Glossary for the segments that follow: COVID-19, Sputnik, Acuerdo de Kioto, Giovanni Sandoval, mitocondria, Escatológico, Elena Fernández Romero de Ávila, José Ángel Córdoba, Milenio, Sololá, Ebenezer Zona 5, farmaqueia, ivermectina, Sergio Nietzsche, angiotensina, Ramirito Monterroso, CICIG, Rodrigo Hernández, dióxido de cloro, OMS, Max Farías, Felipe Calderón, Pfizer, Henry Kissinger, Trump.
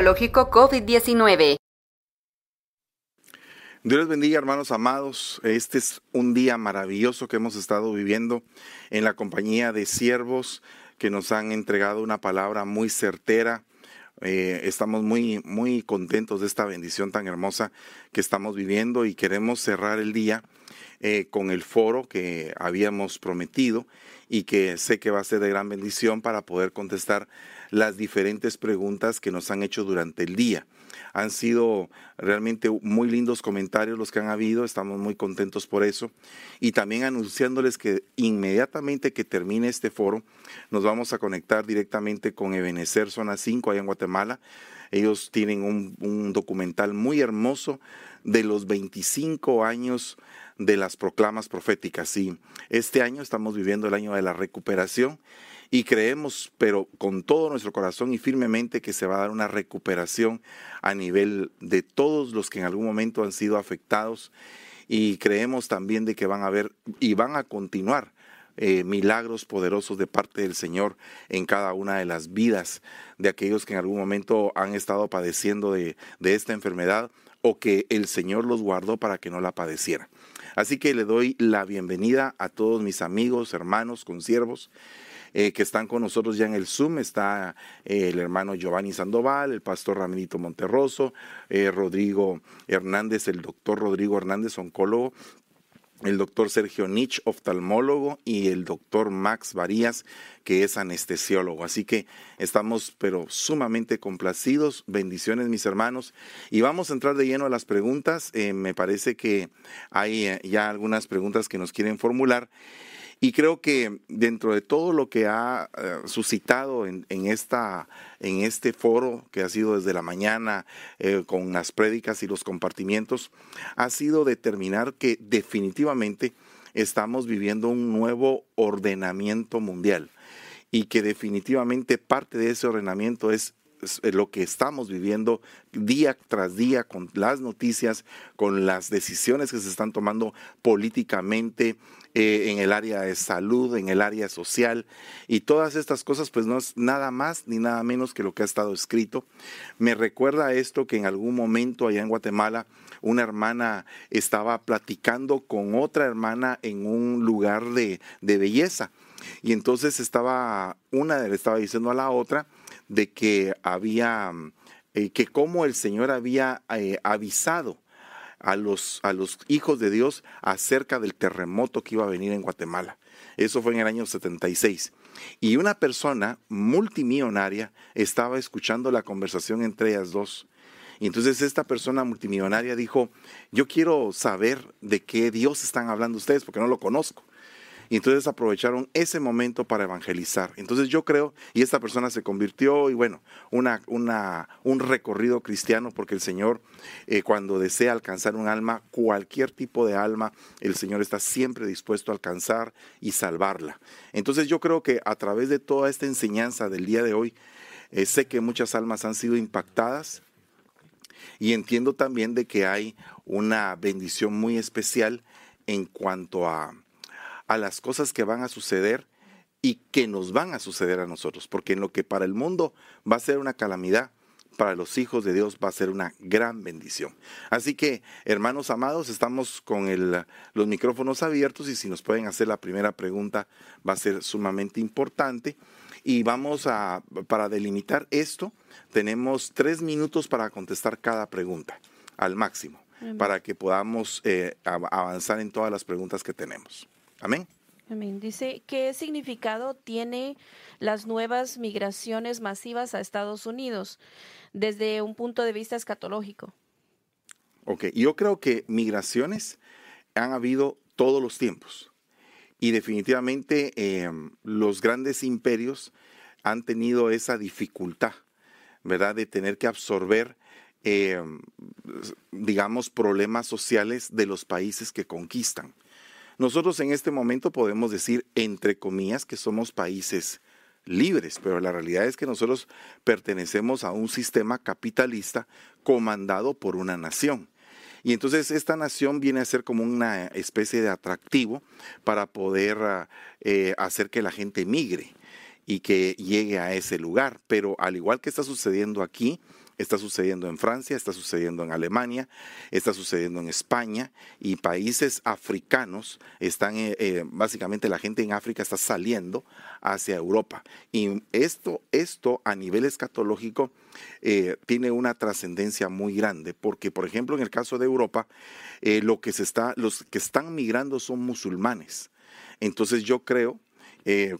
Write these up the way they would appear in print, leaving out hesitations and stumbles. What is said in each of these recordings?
COVID-19. Dios les bendiga, hermanos amados. Este es un día maravilloso que hemos estado viviendo en la compañía de siervos que nos han entregado una palabra muy certera. Estamos muy contentos de esta bendición tan hermosa que estamos viviendo y queremos cerrar el día con el foro que habíamos prometido y que sé que va a ser de gran bendición para poder contestar las diferentes preguntas que nos han hecho durante el día. Han sido realmente muy lindos comentarios los que han habido, estamos muy contentos por eso. Y también anunciándoles que inmediatamente que termine este foro, nos vamos a conectar directamente con Ebenezer Zona 5 allá en Guatemala. Ellos tienen un documental muy hermoso de los 25 años de las proclamas proféticas. Sí, este año estamos viviendo el año de la recuperación y creemos, pero con todo nuestro corazón y firmemente, que se va a dar una recuperación a nivel de todos los que en algún momento han sido afectados, y creemos también de que van a haber y van a continuar milagros poderosos de parte del Señor en cada una de las vidas de aquellos que en algún momento han estado padeciendo de esta enfermedad o que el Señor los guardó para que no la padeciera. Así que le doy la bienvenida a todos mis amigos, hermanos, consiervos que están con nosotros ya en el Zoom. Está el hermano Giovanni Sandoval, el pastor Ramirito Monterroso, Rodrigo Hernández, el doctor Rodrigo Hernández, oncólogo, el doctor Sergio Nietzsche, oftalmólogo, y el doctor Max Farías, que es anestesiólogo. Así que estamos pero sumamente complacidos. Bendiciones, mis hermanos. Y vamos a entrar de lleno a las preguntas. Me parece que hay ya algunas preguntas que nos quieren formular. Y creo que dentro de todo lo que ha suscitado en este foro, que ha sido desde la mañana con las prédicas y los compartimientos, ha sido determinar que definitivamente estamos viviendo un nuevo ordenamiento mundial y que definitivamente parte de ese ordenamiento es lo que estamos viviendo día tras día con las noticias, con las decisiones que se están tomando políticamente en el área de salud, en el área social, y todas estas cosas pues no es nada más ni nada menos que lo que ha estado escrito. Me recuerda esto que en algún momento allá en Guatemala una hermana estaba platicando con otra hermana en un lugar de belleza, y entonces una le estaba diciendo a la otra de que había, que como el Señor había avisado a los hijos de Dios acerca del terremoto que iba a venir en Guatemala. Eso fue en el año 76. Y una persona multimillonaria estaba escuchando la conversación entre ellas dos. Y entonces esta persona multimillonaria dijo: yo quiero saber de qué Dios están hablando ustedes porque no lo conozco. Y entonces aprovecharon ese momento para evangelizar. Entonces yo creo, y esta persona se convirtió, y bueno, un recorrido cristiano, porque el Señor cuando desea alcanzar un alma, cualquier tipo de alma, el Señor está siempre dispuesto a alcanzar y salvarla. Entonces yo creo que a través de toda esta enseñanza del día de hoy, sé que muchas almas han sido impactadas, y entiendo también de que hay una bendición muy especial en cuanto a las cosas que van a suceder y que nos van a suceder a nosotros, porque en lo que para el mundo va a ser una calamidad, para los hijos de Dios va a ser una gran bendición. Así que, hermanos amados, estamos con los micrófonos abiertos, y si nos pueden hacer la primera pregunta va a ser sumamente importante. Y para delimitar esto, tenemos 3 minutos para contestar cada pregunta al máximo, para que podamos avanzar en todas las preguntas que tenemos. Amén. Amén. Dice, ¿qué significado tiene las nuevas migraciones masivas a Estados Unidos desde un punto de vista escatológico? Ok, yo creo que migraciones han habido todos los tiempos, y definitivamente los grandes imperios han tenido esa dificultad, ¿verdad?, de tener que absorber, digamos, problemas sociales de los países que conquistan. Nosotros en este momento podemos decir, entre comillas, que somos países libres, pero la realidad es que nosotros pertenecemos a un sistema capitalista comandado por una nación. Y entonces esta nación viene a ser como una especie de atractivo para poder hacer que la gente migre y que llegue a ese lugar. Pero al igual que está sucediendo aquí, Está sucediendo en Francia, está sucediendo en Alemania, está sucediendo en España y países africanos están, básicamente la gente en África está saliendo hacia Europa. Y esto a nivel escatológico tiene una trascendencia muy grande porque, por ejemplo, en el caso de Europa, los que están migrando son musulmanes. Entonces yo creo,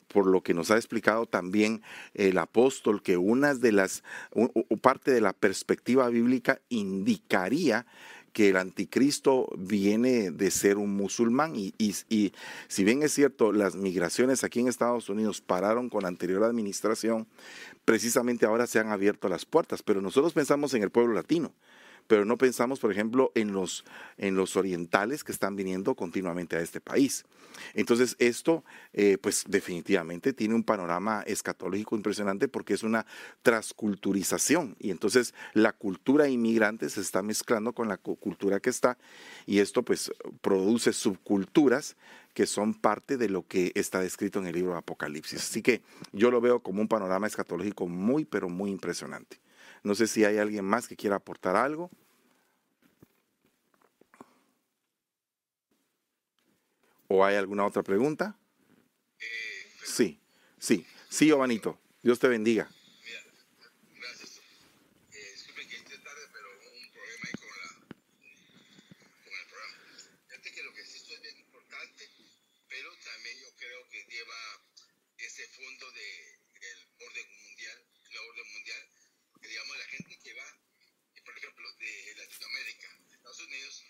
por lo que nos ha explicado también el apóstol, que parte de la perspectiva bíblica indicaría que el anticristo viene de ser un musulmán y si bien es cierto, las migraciones aquí en Estados Unidos pararon con la anterior administración, precisamente ahora se han abierto las puertas, pero nosotros pensamos en el pueblo latino. Pero no pensamos, por ejemplo, en los orientales que están viniendo continuamente a este país. Entonces esto, pues definitivamente tiene un panorama escatológico impresionante porque es una transculturización. Y entonces la cultura inmigrante se está mezclando con la cultura que está y esto pues produce subculturas que son parte de lo que está descrito en el libro de Apocalipsis. Así que yo lo veo como un panorama escatológico muy, pero muy impresionante. No sé si hay alguien más que quiera aportar algo. ¿O hay alguna otra pregunta? Sí, Giovannito. Dios te bendiga. Mira, gracias. Disculpe que esté tarde, pero un problema ahí con el programa. Fíjate que lo que sí es bien importante, pero también yo creo que lleva ese fondo del orden mundial, la orden mundial. Digamos, la gente que va, por ejemplo, de Latinoamérica, de Estados Unidos,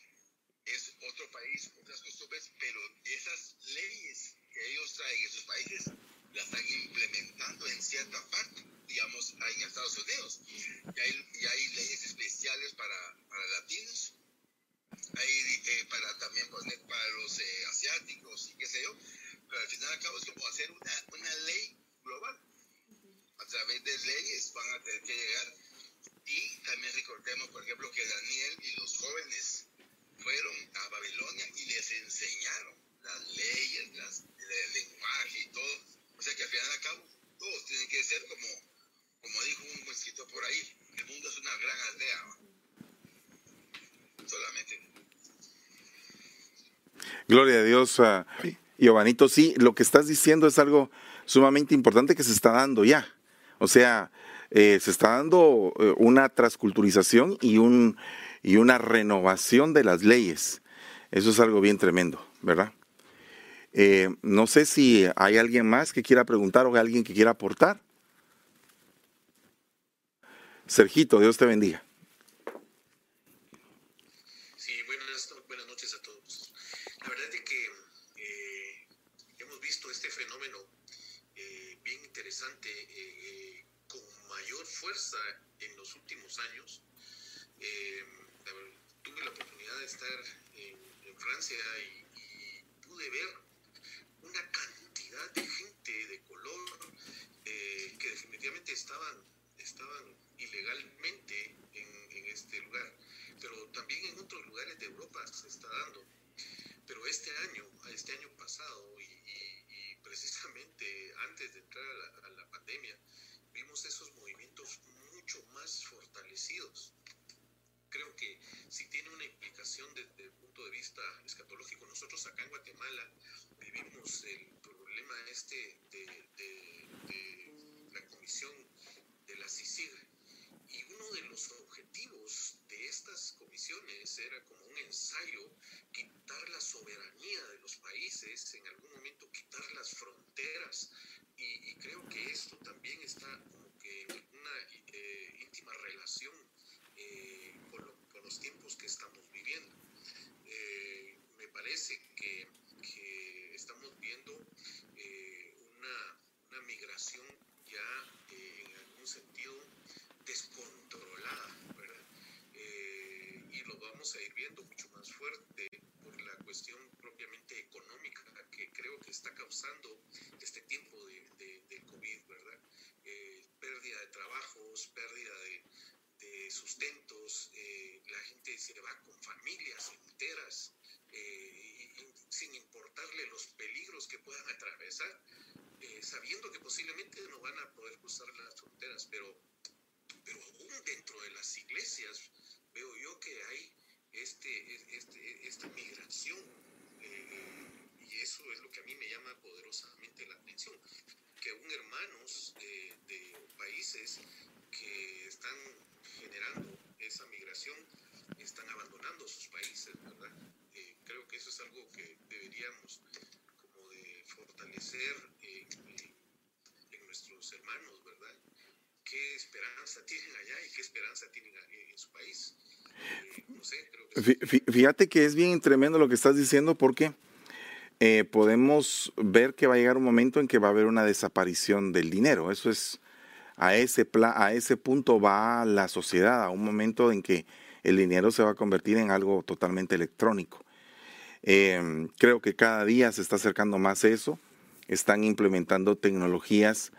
es otro país, otras costumbres, pero esas leyes que ellos traen en sus países las están implementando en cierta parte, digamos, en Estados Unidos. Y hay leyes especiales para latinos, hay para también para los asiáticos y qué sé yo, pero al final y al cabo es como hacer una ley global. A través de leyes van a tener que llegar y también recordemos, por ejemplo, que Daniel y los jóvenes fueron a Babilonia y les enseñaron las leyes, el lenguaje y todo. O sea que al final y al cabo todos tienen que ser como dijo un escritor por ahí, el mundo es una gran aldea. Solamente. Gloria a Dios, Giovannito. Sí, lo que estás diciendo es algo sumamente importante que se está dando ya. O sea, se está dando una transculturización y una renovación de las leyes. Eso es algo bien tremendo, ¿verdad? No sé si hay alguien más que quiera preguntar o alguien que quiera aportar. Sergito, Dios te bendiga. Fuerza en los últimos años. Tuve la oportunidad de estar en Francia y pude ver una cantidad de gente de color que definitivamente estaban ilegalmente en este lugar, pero también en otros lugares de Europa se está dando. Pero este año pasado y precisamente antes de entrar a la pandemia, vimos esos movimientos mucho más fortalecidos. Creo que sí tiene una implicación desde el punto de vista escatológico. Nosotros acá en Guatemala vivimos el problema de la comisión de la CICIG. Y uno de los objetivos de estas comisiones era como un ensayo, quitar la soberanía de los países, en algún momento quitar las fronteras. Y creo que esto también está como que en una íntima relación por los tiempos que estamos viviendo. Me parece que estamos viendo una migración ya en algún sentido descontrolada, ¿verdad? Y lo vamos a ir viendo mucho más fuerte por la cuestión propiamente económica que creo que está causando este tiempo del COVID, ¿verdad? Pérdida de trabajos, pérdida de sustentos, la gente se va con familias enteras, sin importarle los peligros que puedan atravesar, sabiendo que posiblemente no van a poder cruzar las fronteras, pero aún dentro de las iglesias veo yo que hay esta migración, y eso es lo que a mí me llama poderosamente la atención, que aún hermanos de países que están generando esa migración están abandonando sus países, ¿verdad? Creo que eso es algo que deberíamos como de fortalecer en nuestros hermanos, ¿verdad? ¿Qué esperanza tienen allá y qué esperanza tienen en su país? No sé, creo que... Fíjate que es bien tremendo lo que estás diciendo, porque podemos ver que va a llegar un momento en que va a haber una desaparición del dinero. Eso es, a ese punto va la sociedad, a un momento en que el dinero se va a convertir en algo totalmente electrónico. Creo que cada día se está acercando más a eso. Están implementando tecnologías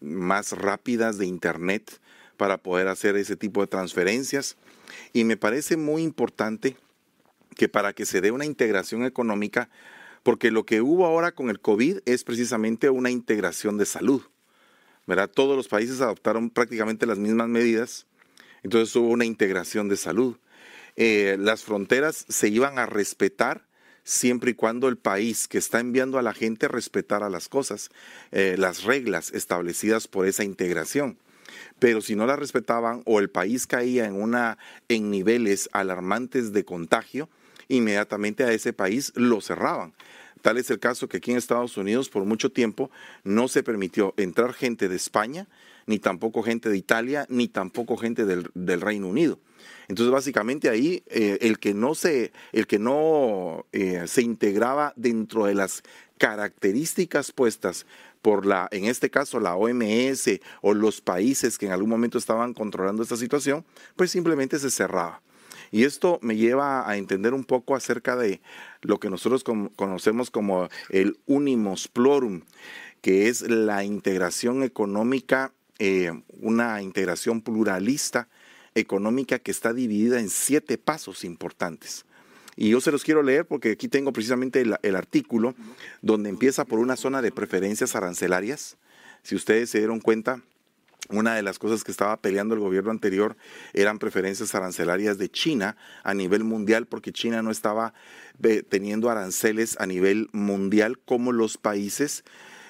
más rápidas de internet para poder hacer ese tipo de transferencias, y me parece muy importante que para que se dé una integración económica, porque lo que hubo ahora con el COVID es precisamente una integración de salud, ¿verdad? Todos los países adoptaron prácticamente las mismas medidas, entonces hubo una integración de salud. Las fronteras se iban a respetar siempre y cuando el país que está enviando a la gente respetara las cosas, las reglas establecidas por esa integración. Pero si no las respetaban o el país caía en niveles alarmantes de contagio, inmediatamente a ese país lo cerraban. Tal es el caso que aquí en Estados Unidos por mucho tiempo no se permitió entrar gente de España, ni tampoco gente de Italia, ni tampoco gente del Reino Unido. Entonces, básicamente ahí el que no se integraba dentro de las características puestas por en este caso, la OMS o los países que en algún momento estaban controlando esta situación, pues simplemente se cerraba. Y esto me lleva a entender un poco acerca de lo que nosotros conocemos como el unimus plorum, que es la integración económica, una integración pluralista económica que está dividida en 7 pasos importantes. Y yo se los quiero leer porque aquí tengo precisamente el artículo donde empieza por una zona de preferencias arancelarias. Si ustedes se dieron cuenta, una de las cosas que estaba peleando el gobierno anterior eran preferencias arancelarias de China a nivel mundial, porque China no estaba teniendo aranceles a nivel mundial como los países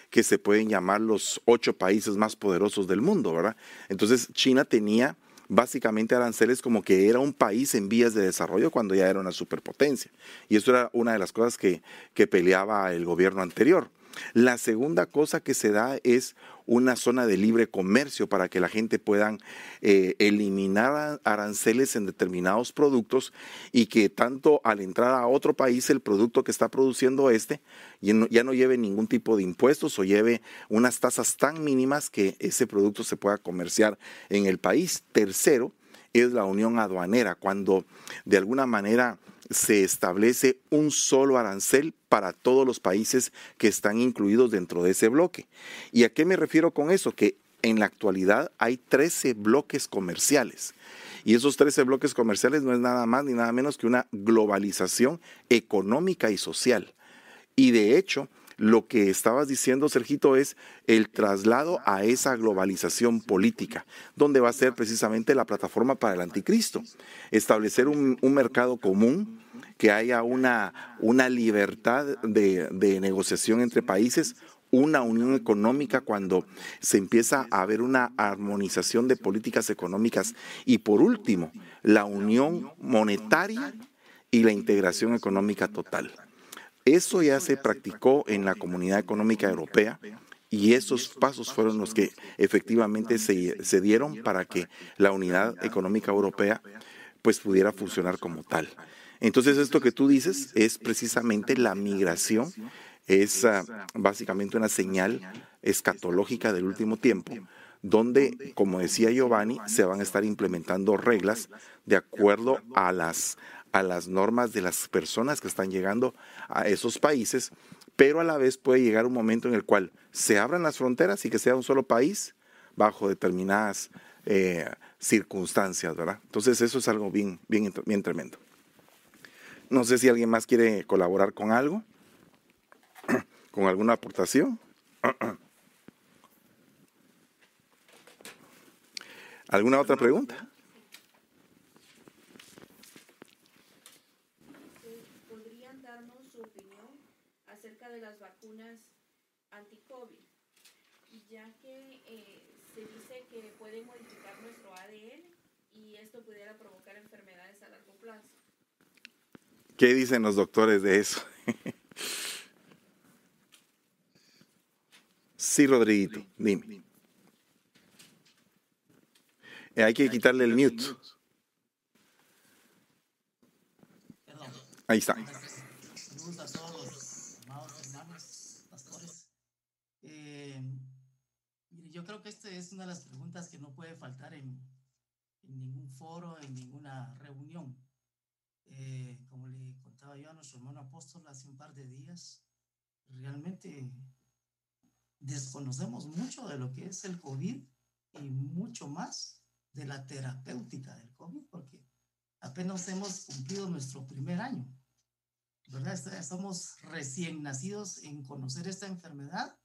que se pueden llamar los 8 países más poderosos del mundo, ¿verdad? Entonces China tenía básicamente aranceles como que era un país en vías de desarrollo cuando ya era una superpotencia. Y eso era una de las cosas que peleaba el gobierno anterior. La segunda cosa que se da es una zona de libre comercio para que la gente pueda eliminar aranceles en determinados productos, y que tanto al entrar a otro país el producto que está produciendo ya no lleve ningún tipo de impuestos o lleve unas tasas tan mínimas que ese producto se pueda comerciar en el país. Tercero es la unión aduanera, cuando de alguna manera se establece un solo arancel para todos los países que están incluidos dentro de ese bloque. ¿Y a qué me refiero con eso? Que en la actualidad hay 13 bloques comerciales. Y esos 13 bloques comerciales no es nada más ni nada menos que una globalización económica y social. Y de hecho, lo que estabas diciendo, Sergito, es el traslado a esa globalización política, donde va a ser precisamente la plataforma para el anticristo. Establecer un mercado común, que haya una libertad de negociación entre países, una unión económica cuando se empieza a ver una armonización de políticas económicas. Y por último, la unión monetaria y la integración económica total. Eso ya se practicó en la Comunidad Económica Europea, y esos pasos fueron los que efectivamente se dieron para que la Unidad Económica Europea pues pudiera funcionar como tal. Entonces, esto que tú dices es precisamente la migración, es básicamente una señal escatológica del último tiempo, donde, como decía Giovanni, se van a estar implementando reglas de acuerdo a las normas de las personas que están llegando a esos países, pero a la vez puede llegar un momento en el cual se abran las fronteras y que sea un solo país bajo determinadas circunstancias, ¿verdad? Entonces eso es algo bien, bien, bien tremendo. No sé si alguien más quiere colaborar con algo, con alguna aportación. ¿Alguna otra pregunta? ¿Podrían darnos su opinión acerca de las vacunas anti-COVID? Ya que se dice que pueden modificar nuestro ADN y esto pudiera provocar enfermedades a largo plazo. ¿Qué dicen los doctores de eso? Sí, Rodriguito, dime. Hay que quitarle el mute. Ahí está. Saludos a todos los amados hermanos, pastores. Yo creo que esta es una de las preguntas que no puede faltar en ningún foro, en ninguna reunión. Como le contaba yo a nuestro hermano apóstol hace un par de días, realmente desconocemos mucho de lo que es el COVID y mucho más de la terapéutica del COVID, porque apenas hemos cumplido nuestro primer año, ¿verdad? Estamos recién nacidos en conocer esta enfermedad.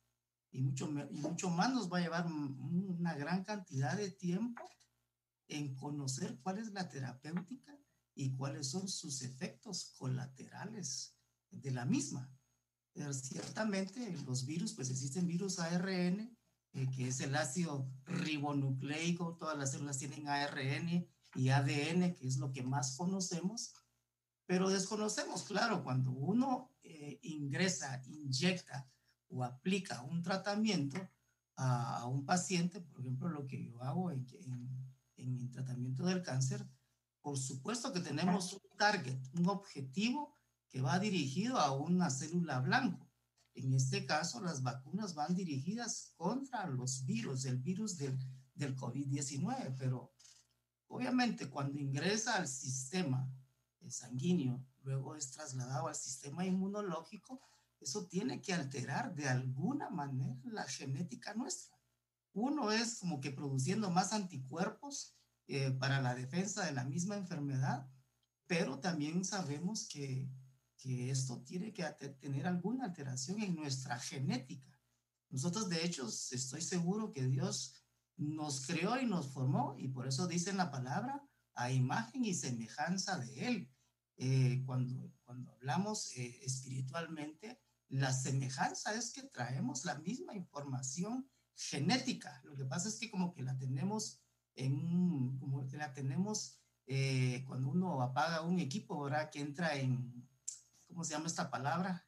Y mucho más nos va a llevar una gran cantidad de tiempo en conocer cuál es la terapéutica y cuáles son sus efectos colaterales de la misma. Pero ciertamente los virus, pues existen virus ARN, que es el ácido ribonucleico, todas las células tienen ARN y ADN, que es lo que más conocemos, pero desconocemos, claro, cuando uno inyecta, o aplica un tratamiento a un paciente, por ejemplo, lo que yo hago en mi tratamiento del cáncer, por supuesto que tenemos un target, un objetivo que va dirigido a una célula blanco. En este caso, las vacunas van dirigidas contra los virus, el virus del COVID-19, pero obviamente cuando ingresa al sistema sanguíneo, luego es trasladado al sistema inmunológico, eso tiene que alterar de alguna manera la genética nuestra. Uno es como que produciendo más anticuerpos para la defensa de la misma enfermedad, pero también sabemos que esto tiene que tener alguna alteración en nuestra genética. Nosotros, de hecho, estoy seguro que Dios nos creó y nos formó, y por eso dice en la palabra, a imagen y semejanza de Él. Cuando hablamos espiritualmente, la semejanza es que traemos la misma información genética. Lo que pasa es que como que la tenemos, cuando uno apaga un equipo, ¿verdad? Que entra en, ¿cómo se llama esta palabra?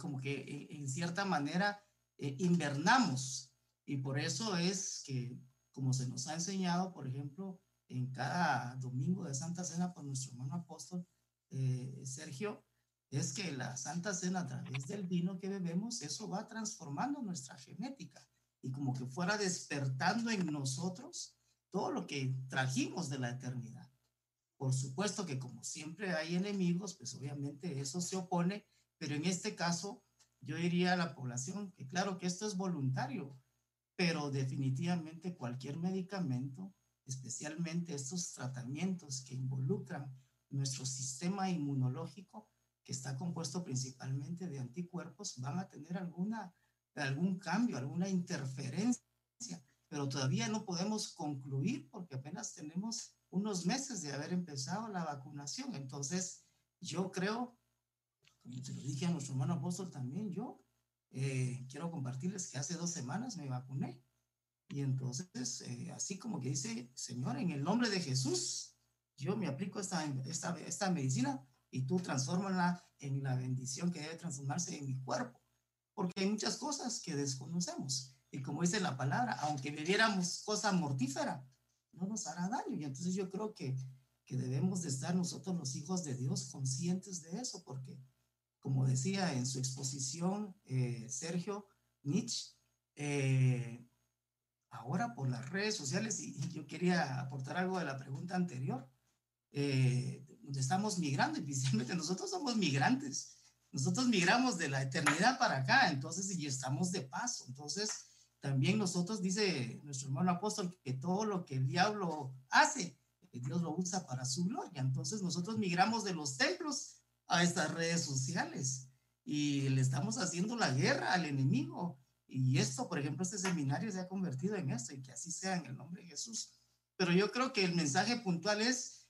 Como que en cierta manera invernamos. Y por eso es que, como se nos ha enseñado, por ejemplo, en cada domingo de Santa Cena por nuestro hermano apóstol Sergio, es que la Santa Cena a través del vino que bebemos, eso va transformando nuestra genética y como que fuera despertando en nosotros todo lo que trajimos de la eternidad. Por supuesto que como siempre hay enemigos, pues obviamente eso se opone, pero en este caso yo diría a la población que claro que esto es voluntario, pero definitivamente cualquier medicamento, especialmente estos tratamientos que involucran nuestro sistema inmunológico, que está compuesto principalmente de anticuerpos, van a tener algún cambio, alguna interferencia, pero todavía no podemos concluir porque apenas tenemos unos meses de haber empezado la vacunación. Entonces, yo creo, como te lo dije a nuestro hermano apóstol también, yo quiero compartirles que hace 2 semanas me vacuné. Y entonces, así como que dice, Señor, en el nombre de Jesús, yo me aplico esta medicina y tú transfórmala en la bendición que debe transformarse en mi cuerpo. Porque hay muchas cosas que desconocemos. Y como dice la palabra, aunque bebiéramos cosa mortífera, no nos hará daño. Y entonces yo creo que debemos de estar nosotros los hijos de Dios conscientes de eso. Porque, como decía en su exposición Sergio Nietzsche, ahora por las redes sociales, y yo quería aportar algo de la pregunta anterior, estamos migrando, y principalmente nosotros somos migrantes, nosotros migramos de la eternidad para acá, entonces, y estamos de paso, entonces, también nosotros, dice nuestro hermano apóstol, que todo lo que el diablo hace, Dios lo usa para su gloria, entonces nosotros migramos de los templos a estas redes sociales, y le estamos haciendo la guerra al enemigo. Y esto, por ejemplo, este seminario se ha convertido en esto, y que así sea en el nombre de Jesús. Pero yo creo que el mensaje puntual es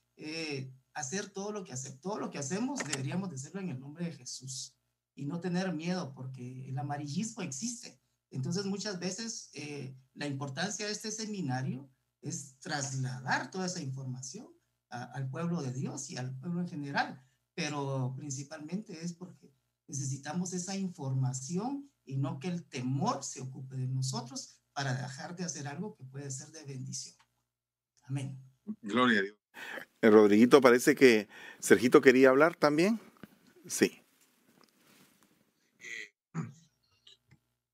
hacer todo lo que hacemos. Todo lo que hacemos deberíamos de hacerlo en el nombre de Jesús y no tener miedo, porque el amarillismo existe. Entonces, muchas veces la importancia de este seminario es trasladar toda esa información al pueblo de Dios y al pueblo en general, pero principalmente es porque necesitamos esa información y no que el temor se ocupe de nosotros para dejar de hacer algo que puede ser de bendición. Amén. Gloria a Dios. Rodriguito, parece que Sergito quería hablar también. Sí.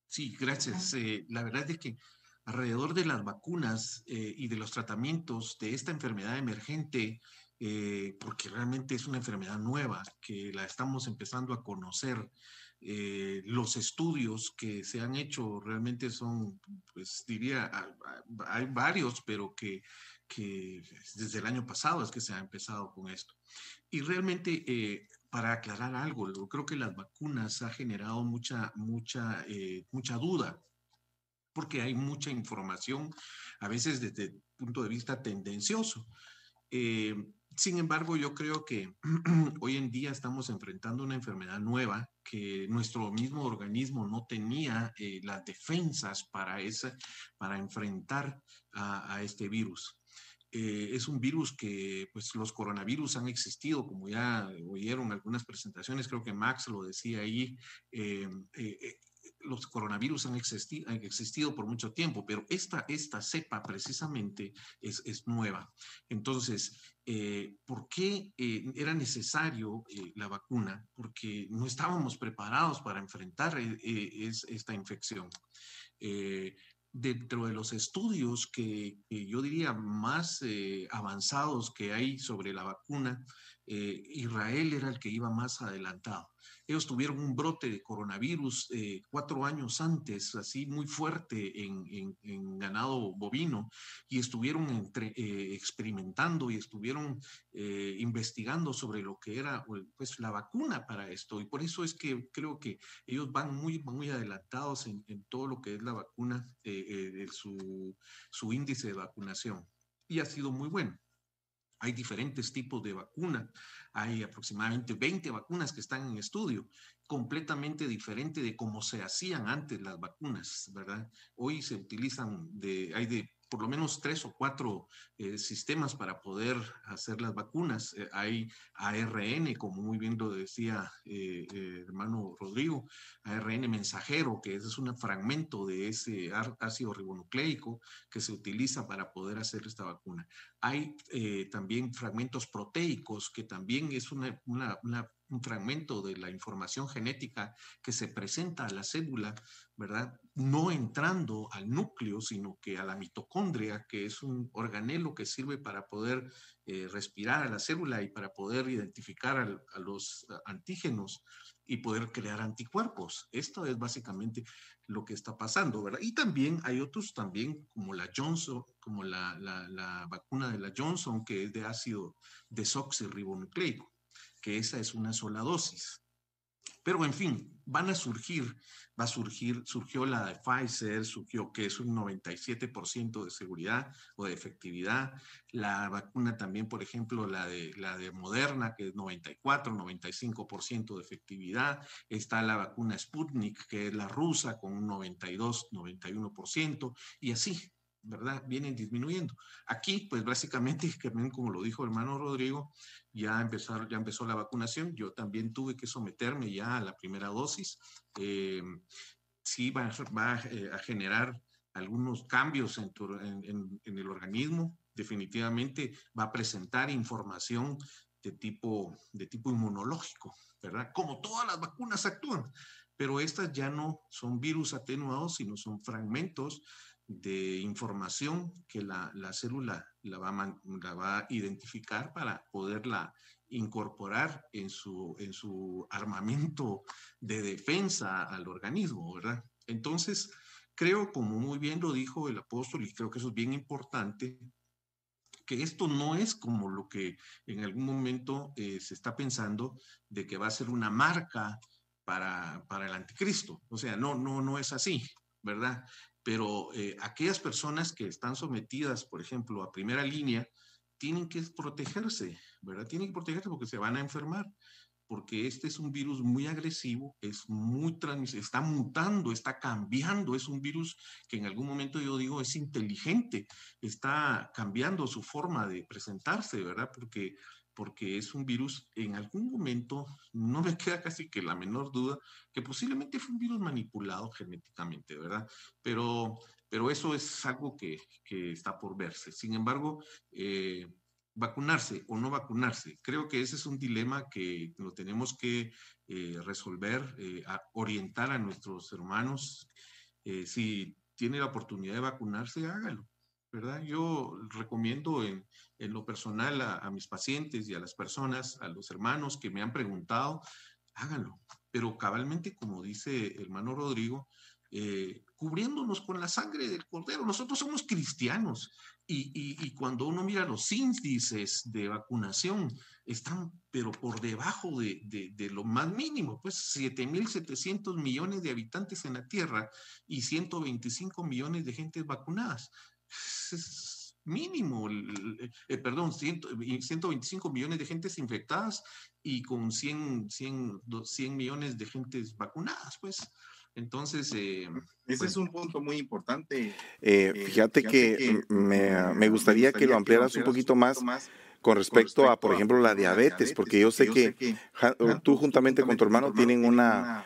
Sí, gracias. La verdad es que alrededor de las vacunas y de los tratamientos de esta enfermedad emergente, porque realmente es una enfermedad nueva que la estamos empezando a conocer, los estudios que se han hecho realmente son, pues diría, hay varios, pero que desde el año pasado es que se ha empezado con esto. Y realmente, para aclarar algo, yo creo que las vacunas han generado mucha duda, porque hay mucha información, a veces desde el punto de vista tendencioso. Sin embargo, yo creo que hoy en día estamos enfrentando una enfermedad nueva que nuestro mismo organismo no tenía las defensas para enfrentar a este virus. Es un virus que, pues, los coronavirus han existido, como ya oyeron algunas presentaciones, creo que Max lo decía ahí, los coronavirus han existido por mucho tiempo, pero esta cepa precisamente es nueva. Entonces, ¿por qué era necesario la vacuna? Porque no estábamos preparados para enfrentar esta infección. Dentro de los estudios que yo diría más avanzados que hay sobre la vacuna, Israel era el que iba más adelantado. Ellos tuvieron un brote de coronavirus 4 años antes, así muy fuerte en ganado bovino, y estuvieron experimentando y estuvieron investigando sobre lo que era, pues, la vacuna para esto. Y por eso es que creo que ellos van muy adelantados en todo lo que es la vacuna, su índice de vacunación. Y ha sido muy bueno. Hay diferentes tipos de vacuna, hay aproximadamente 20 vacunas que están en estudio, completamente diferente de cómo se hacían antes las vacunas, ¿verdad? Hoy se utilizan, hay por lo menos 3 o 4 sistemas para poder hacer las vacunas. Hay ARN, como muy bien lo decía hermano Rodrigo, ARN mensajero, que es un fragmento de ese ácido ribonucleico que se utiliza para poder hacer esta vacuna. Hay también fragmentos proteicos, que también es un fragmento de la información genética que se presenta a la célula, ¿verdad? No entrando al núcleo, sino que a la mitocondria, que es un organelo que sirve para poder respirar a la célula y para poder identificar a los antígenos y poder crear anticuerpos. Esto es básicamente lo que está pasando, ¿verdad? Y también hay otros también, como la Johnson, como la vacuna de la Johnson, que es de ácido desoxirribonucleico, que esa es una sola dosis. Pero en fin, surgió la de Pfizer, surgió que es un 97% de seguridad o de efectividad. La vacuna también, por ejemplo, la de Moderna, que es 94, 95% de efectividad. Está la vacuna Sputnik, que es la rusa, con un 92, 91%, y así, ¿verdad? Vienen disminuyendo. Aquí, pues básicamente, también como lo dijo el hermano Rodrigo, ya empezó la vacunación. Yo también tuve que someterme ya a la primera dosis. Sí va a generar algunos cambios en el organismo. Definitivamente va a presentar información de tipo inmunológico, ¿verdad? Como todas las vacunas actúan, pero estas ya no son virus atenuados, sino son fragmentos de información que la célula la va a identificar para poderla incorporar en su armamento de defensa al organismo, ¿verdad? Entonces, creo, como muy bien lo dijo el apóstol, y creo que eso es bien importante, que esto no es como lo que en algún momento se está pensando de que va a ser una marca para el anticristo. O sea, no es así, ¿verdad? pero aquellas personas que están sometidas, por ejemplo, a primera línea, tienen que protegerse, ¿verdad? Tienen que protegerse porque se van a enfermar, porque este es un virus muy agresivo, es muy transmisible, está mutando, está cambiando, es un virus que en algún momento yo digo es inteligente, está cambiando su forma de presentarse, ¿verdad? Porque es un virus, en algún momento, no me queda casi que la menor duda, que posiblemente fue un virus manipulado genéticamente, ¿verdad? Pero eso es algo que está por verse. Sin embargo, vacunarse o no vacunarse, creo que ese es un dilema que lo tenemos que resolver, orientar a nuestros hermanos. Si tiene la oportunidad de vacunarse, hágalo, ¿verdad? Yo recomiendo en lo personal a mis pacientes y a las personas, a los hermanos que me han preguntado, háganlo. Pero cabalmente, como dice el hermano Rodrigo, cubriéndonos con la sangre del Cordero. Nosotros somos cristianos y cuando uno mira los índices de vacunación, están pero por debajo de lo más mínimo, pues 7.700 millones de habitantes en la Tierra y 125 millones de gentes vacunadas. Es mínimo, 125 millones de gentes infectadas y con 100 millones de gentes vacunadas, pues. Entonces, ese es un punto muy importante. Fíjate que me gustaría que lo ampliaras un poquito más con respecto a, por ejemplo, la diabetes, porque yo sé que tú juntamente con tu hermano tienen una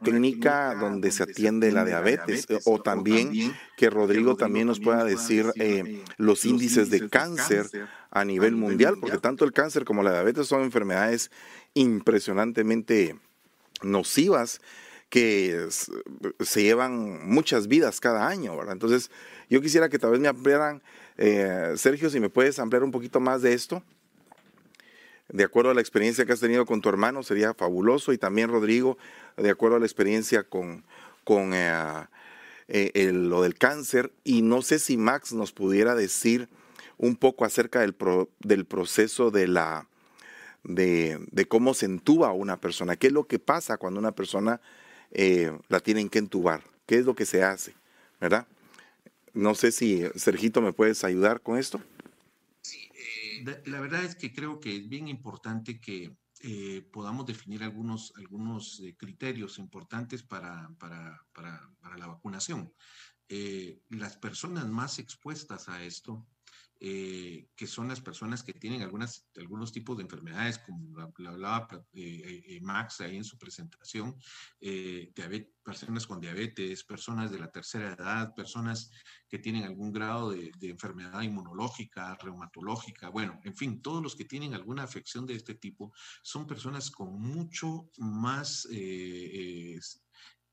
clínica donde se atiende la diabetes, o también que Rodrigo también nos pueda decir los índices de cáncer a nivel mundial, porque tanto el cáncer como la diabetes son enfermedades impresionantemente nocivas que se llevan muchas vidas cada año, ¿verdad? Entonces, yo quisiera que tal vez me ampliaran, Sergio, si me puedes ampliar un poquito más de esto. De acuerdo a la experiencia que has tenido con tu hermano, sería fabuloso. Y también, Rodrigo, de acuerdo a la experiencia con lo del cáncer. Y no sé si Max nos pudiera decir un poco acerca del proceso de cómo se entuba a una persona. ¿Qué es lo que pasa cuando una persona la tienen que entubar? ¿Qué es lo que se hace? ¿Verdad? No sé si, Sergito, ¿me puedes ayudar con esto? La verdad es que creo que es bien importante que podamos definir algunos criterios importantes para la vacunación. Las personas más expuestas a esto, que son las personas que tienen algunos tipos de enfermedades, como lo hablaba Max ahí en su presentación, personas con diabetes, personas de la tercera edad, personas que tienen algún grado de enfermedad inmunológica, reumatológica, bueno, en fin, todos los que tienen alguna afección de este tipo son personas con mucho más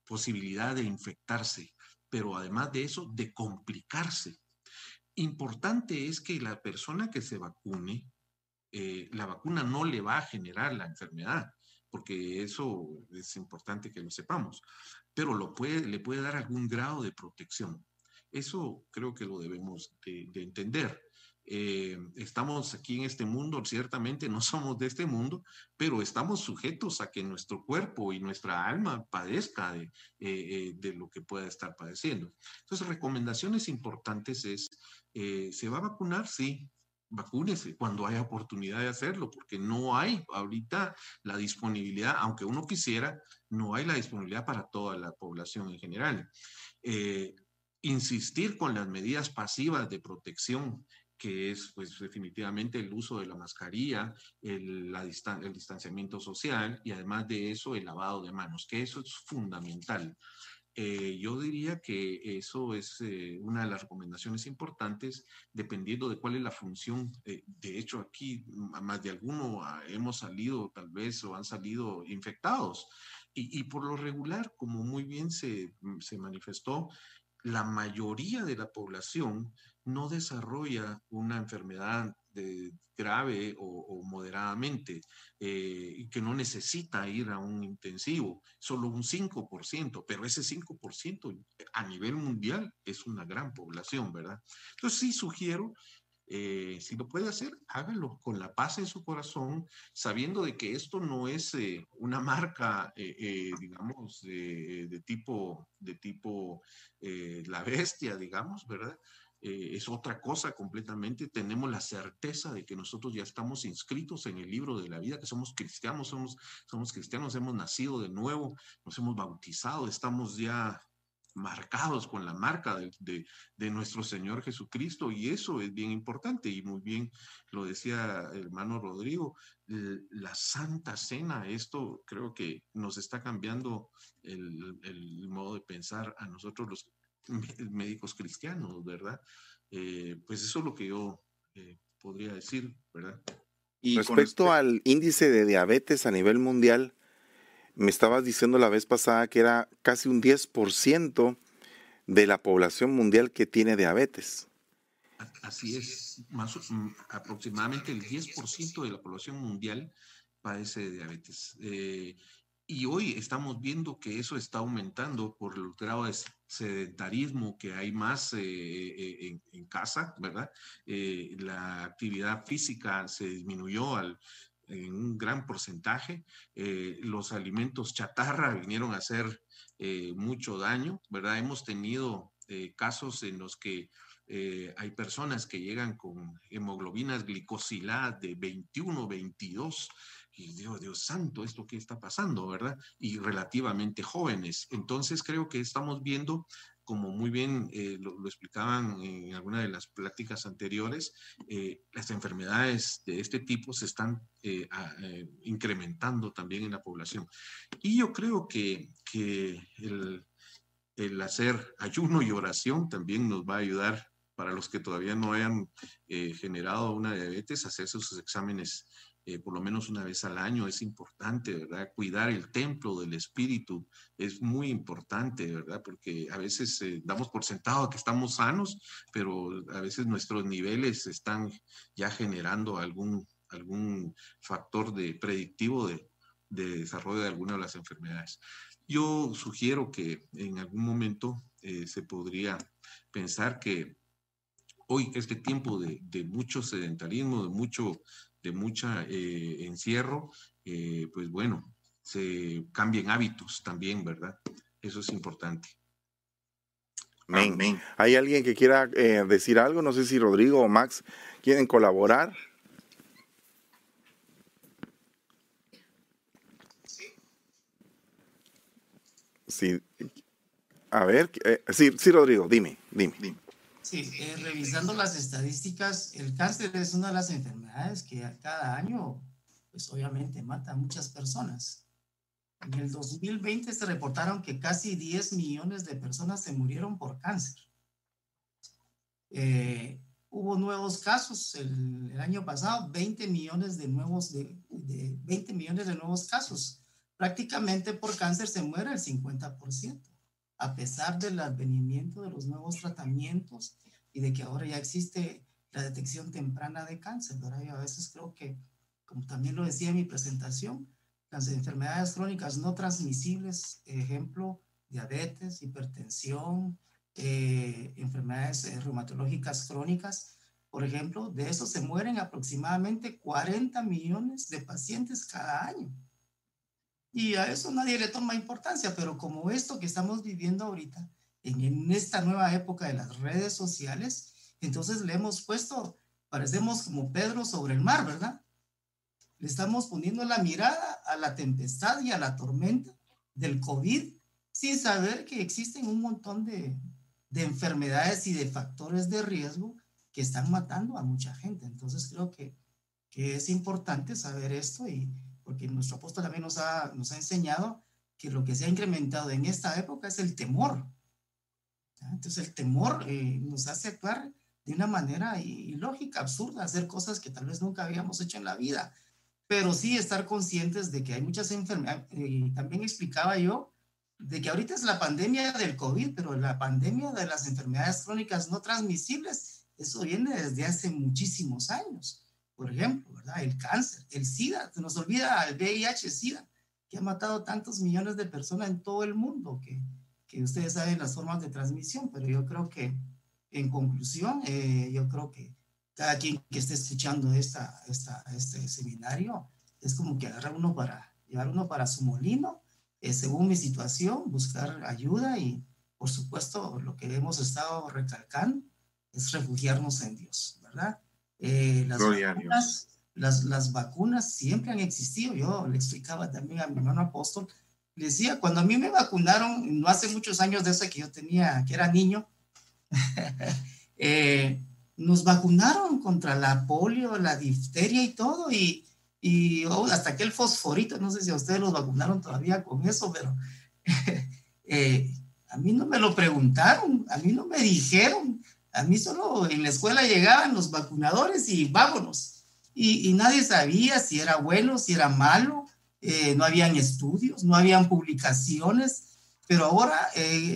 posibilidad de infectarse, pero además de eso, de complicarse. Importante es que la persona que se vacune, la vacuna no le va a generar la enfermedad, porque eso es importante que lo sepamos, pero le puede dar algún grado de protección. Eso creo que lo debemos de entender. Estamos aquí en este mundo, ciertamente no somos de este mundo, pero estamos sujetos a que nuestro cuerpo y nuestra alma padezca de lo que pueda estar padeciendo. Entonces, recomendaciones importantes es, ¿se va a vacunar? Sí. Vacúnese cuando haya oportunidad de hacerlo, porque no hay ahorita la disponibilidad, aunque uno quisiera, no hay la disponibilidad para toda la población en general. Insistir con las medidas pasivas de protección, que es pues definitivamente el uso de la mascarilla, el distanciamiento social y además de eso el lavado de manos, que eso es fundamental. Yo diría que eso es una de las recomendaciones importantes, dependiendo de cuál es la función. De hecho, aquí más de alguno hemos salido tal vez o han salido infectados. Y por lo regular, como muy bien se manifestó, la mayoría de la población no desarrolla una enfermedad grave o moderadamente, y que no necesita ir a un intensivo, solo un 5%, pero ese 5% a nivel mundial es una gran población, ¿verdad? Entonces sí sugiero Si lo puede hacer, hágalo con la paz en su corazón, sabiendo de que esto no es una marca, digamos, de tipo la bestia, digamos, ¿verdad? Es otra cosa completamente. Tenemos la certeza de que nosotros ya estamos inscritos en el libro de la vida, que somos cristianos, somos cristianos, hemos nacido de nuevo, nos hemos bautizado, estamos ya marcados con la marca de nuestro Señor Jesucristo, y eso es bien importante. Y muy bien lo decía el hermano Rodrigo, la Santa Cena, esto creo que nos está cambiando el modo de pensar a nosotros los médicos cristianos, ¿verdad? Pues eso es lo que yo podría decir, ¿verdad? Y respecto al índice de diabetes a nivel mundial, me estabas diciendo la vez pasada que era casi un 10% de la población mundial que tiene diabetes. Así es, aproximadamente el 10% de la población mundial padece de diabetes. Y hoy estamos viendo que eso está aumentando por el grado de sedentarismo que hay más en casa, ¿verdad? La actividad física se disminuyó en un gran porcentaje. Los alimentos chatarra vinieron a hacer mucho daño, ¿verdad? Hemos tenido casos en los que hay personas que llegan con hemoglobinas glicosiladas de 21, 22, y Dios santo, ¿esto qué está pasando, verdad? Y relativamente jóvenes. Entonces creo que estamos viendo, como muy bien lo explicaban en alguna de las pláticas anteriores, las enfermedades de este tipo se están incrementando también en la población. Y yo creo que el hacer ayuno y oración también nos va a ayudar, para los que todavía no hayan generado una diabetes, hacer sus exámenes por lo menos una vez al año es importante, ¿verdad? Cuidar el templo del espíritu es muy importante, ¿verdad? Porque a veces damos por sentado que estamos sanos, pero a veces nuestros niveles están ya generando algún factor predictivo de desarrollo de alguna de las enfermedades. Yo sugiero que en algún momento se podría pensar que hoy este tiempo de mucho sedentarismo, de mucho encierro, pues bueno, se cambien hábitos también, ¿verdad? Eso es importante. Amén. ¿Hay alguien que quiera decir algo? No sé si Rodrigo o Max quieren colaborar. Sí. A ver, sí, Rodrigo, dime. Sí, revisando las estadísticas, el cáncer es una de las enfermedades que cada año, pues obviamente mata a muchas personas. En el 2020 se reportaron que casi 10 millones de personas se murieron por cáncer. Hubo nuevos casos el año pasado, 20 millones de nuevos casos. Prácticamente por cáncer se muere el 50%. A pesar del advenimiento de los nuevos tratamientos y de que ahora ya existe la detección temprana de cáncer, ¿verdad? Yo a veces creo que, como también lo decía en mi presentación, las enfermedades crónicas no transmisibles, ejemplo, diabetes, hipertensión, enfermedades reumatológicas crónicas, por ejemplo, de eso se mueren aproximadamente 40 millones de pacientes cada año. Y a eso nadie le toma importancia, pero como esto que estamos viviendo ahorita, en esta nueva época de las redes sociales, entonces le hemos puesto, parecemos como Pedro sobre el mar, ¿verdad? Le estamos poniendo la mirada a la tempestad y a la tormenta del COVID, sin saber que existen un montón de enfermedades y de factores de riesgo que están matando a mucha gente. Entonces creo que es importante saber esto, y porque nuestro apóstol también nos ha enseñado que lo que se ha incrementado en esta época es el temor. Entonces el temor nos hace actuar de una manera ilógica, absurda, hacer cosas que tal vez nunca habíamos hecho en la vida, pero sí estar conscientes de que hay muchas enfermedades. También explicaba yo de que ahorita es la pandemia del COVID, pero la pandemia de las enfermedades crónicas no transmisibles, eso viene desde hace muchísimos años. Por ejemplo, ¿verdad? El cáncer, el SIDA, se nos olvida al VIH-SIDA, que ha matado tantos millones de personas en todo el mundo, que ustedes saben las formas de transmisión, pero yo creo que, en conclusión, yo creo que cada quien que esté escuchando este seminario, es como que agarrar uno para, llevar uno para su molino, según mi situación, buscar ayuda y, por supuesto, lo que hemos estado recalcando es refugiarnos en Dios, ¿verdad? Las vacunas siempre han existido. Yo le explicaba también a mi hermano apóstol, le decía, cuando a mí me vacunaron, no hace muchos años de eso que yo tenía, que era niño, nos vacunaron contra la polio, la difteria y todo, y hasta aquel fosforito, no sé si a ustedes los vacunaron todavía con eso, pero a mí no me lo preguntaron, a mí no me dijeron, a mí solo en la escuela llegaban los vacunadores y vámonos, y nadie sabía si era bueno, si era malo, no habían estudios, no habían publicaciones. Pero ahora,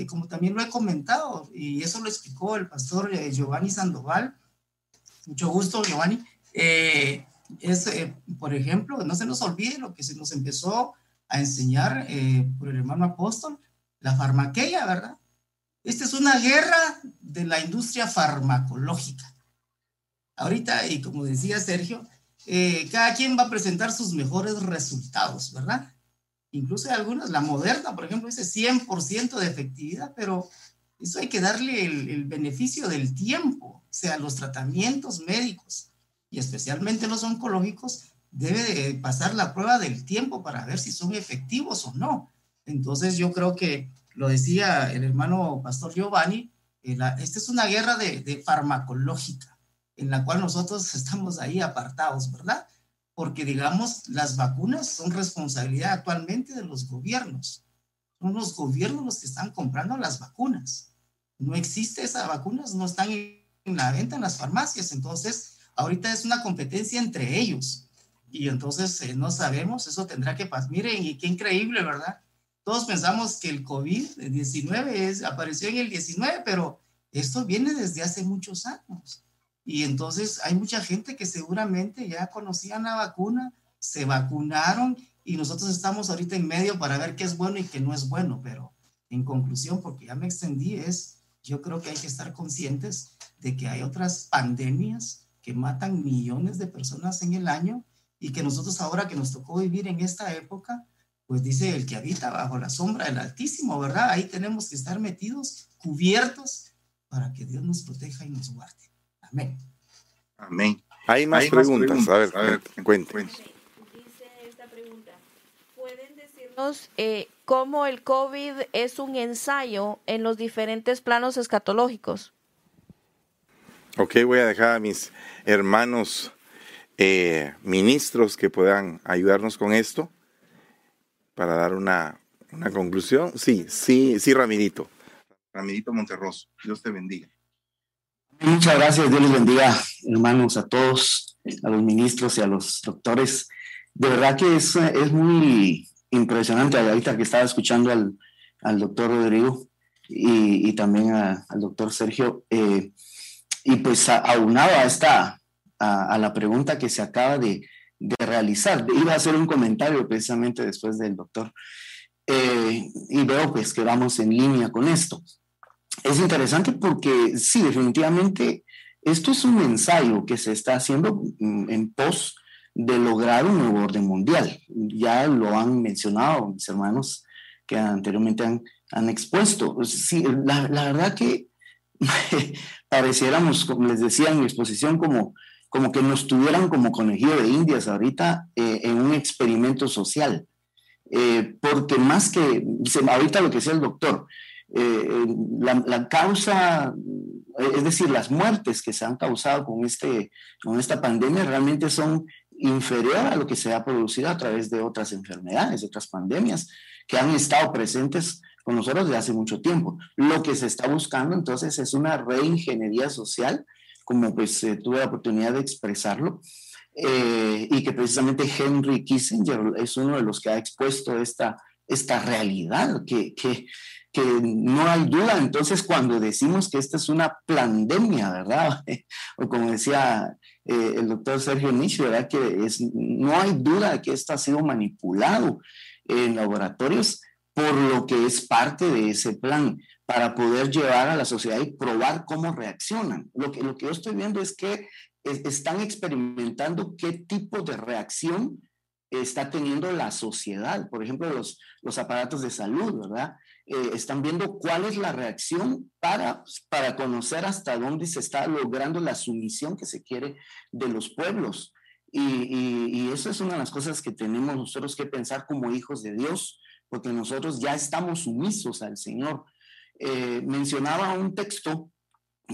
como también lo he comentado, y eso lo explicó el pastor Giovanni Sandoval, mucho gusto, Giovanni, por ejemplo, no se nos olvide lo que se nos empezó a enseñar por el hermano apóstol, la farmaqueia, ¿verdad? Esta es una guerra de la industria farmacológica. Ahorita, y como decía Sergio, cada quien va a presentar sus mejores resultados, ¿verdad? Incluso algunas, la Moderna, por ejemplo, dice 100% de efectividad, pero eso hay que darle el beneficio del tiempo. O sea, los tratamientos médicos y especialmente los oncológicos debe de pasar la prueba del tiempo para ver si son efectivos o no. Entonces yo creo que, lo decía el hermano pastor Giovanni, esta es una guerra de farmacológica en la cual nosotros estamos ahí apartados, ¿verdad? Porque, digamos, las vacunas son responsabilidad actualmente de los gobiernos. Son los gobiernos los que están comprando las vacunas. No existe esas vacunas, no están en la venta en las farmacias. Entonces, ahorita es una competencia entre ellos. Y entonces no sabemos, eso tendrá que pasar. Miren, y qué increíble, ¿verdad? Todos pensamos que el COVID-19 apareció en el 19, pero esto viene desde hace muchos años. Y entonces hay mucha gente que seguramente ya conocían la vacuna, se vacunaron y nosotros estamos ahorita en medio para ver qué es bueno y qué no es bueno. Pero en conclusión, porque ya me extendí, yo creo que hay que estar conscientes de que hay otras pandemias que matan millones de personas en el año y que nosotros ahora que nos tocó vivir en esta época, pues dice el que habita bajo la sombra del Altísimo, ¿verdad? Ahí tenemos que estar metidos, cubiertos, para que Dios nos proteja y nos guarde. Amén. Amén. Hay más preguntas. A ver, cuente. Dice esta pregunta. ¿Pueden decirnos cómo el COVID es un ensayo en los diferentes planos escatológicos? Ok, voy a dejar a mis hermanos ministros que puedan ayudarnos con esto para dar una conclusión. Sí, Ramirito. Ramirito Monterroso. Dios te bendiga. Muchas gracias, Dios les bendiga, hermanos, a todos, a los ministros y a los doctores. De verdad que es muy impresionante, ahorita que estaba escuchando al doctor Rodrigo y también al doctor Sergio, y pues aunado a la pregunta que se acaba de realizar. Iba a hacer un comentario precisamente después del doctor, y veo pues que vamos en línea con esto. Es interesante porque sí, definitivamente esto es un ensayo que se está haciendo en pos de lograr un nuevo orden mundial. Ya lo han mencionado mis hermanos que anteriormente han expuesto. Sí, la verdad que pareciéramos, como les decía en mi exposición, como que nos tuvieran como conejillo de indias ahorita en un experimento social. Porque más que, ahorita lo que decía el doctor, la causa, es decir, las muertes que se han causado con esta pandemia realmente son inferior a lo que se ha producido a través de otras enfermedades, otras pandemias que han estado presentes con nosotros desde hace mucho tiempo. Lo que se está buscando entonces es una reingeniería social, como pues tuve la oportunidad de expresarlo, y que precisamente Henry Kissinger es uno de los que ha expuesto esta realidad que no hay duda. Entonces, cuando decimos que esta es una pandemia, ¿verdad? O como decía el doctor Sergio Nietzsche, ¿verdad? Que no hay duda de que esto ha sido manipulado en laboratorios por lo que es parte de ese plan para poder llevar a la sociedad y probar cómo reaccionan. Lo que yo estoy viendo es que están experimentando qué tipo de reacción está teniendo la sociedad. Por ejemplo, los aparatos de salud, ¿verdad? Están viendo cuál es la reacción para conocer hasta dónde se está logrando la sumisión que se quiere de los pueblos. Y eso es una de las cosas que tenemos nosotros que pensar como hijos de Dios, porque nosotros ya estamos sumisos al Señor. Mencionaba un texto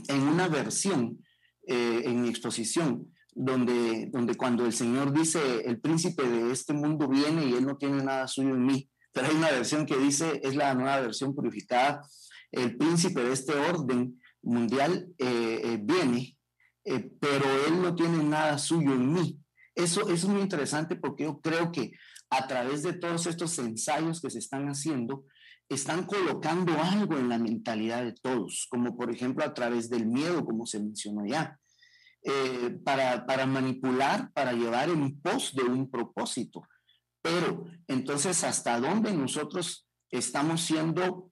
en una versión, en mi exposición, donde cuando el Señor dice, el príncipe de este mundo viene y él no tiene nada suyo en mí. Pero hay una versión que dice, es la nueva versión purificada, el príncipe de este orden mundial viene, pero él no tiene nada suyo en mí. Eso es muy interesante porque yo creo que a través de todos estos ensayos que se están haciendo, están colocando algo en la mentalidad de todos, como por ejemplo a través del miedo, como se mencionó ya, para manipular, para llevar en pos de un propósito. Pero entonces, ¿hasta dónde nosotros estamos siendo,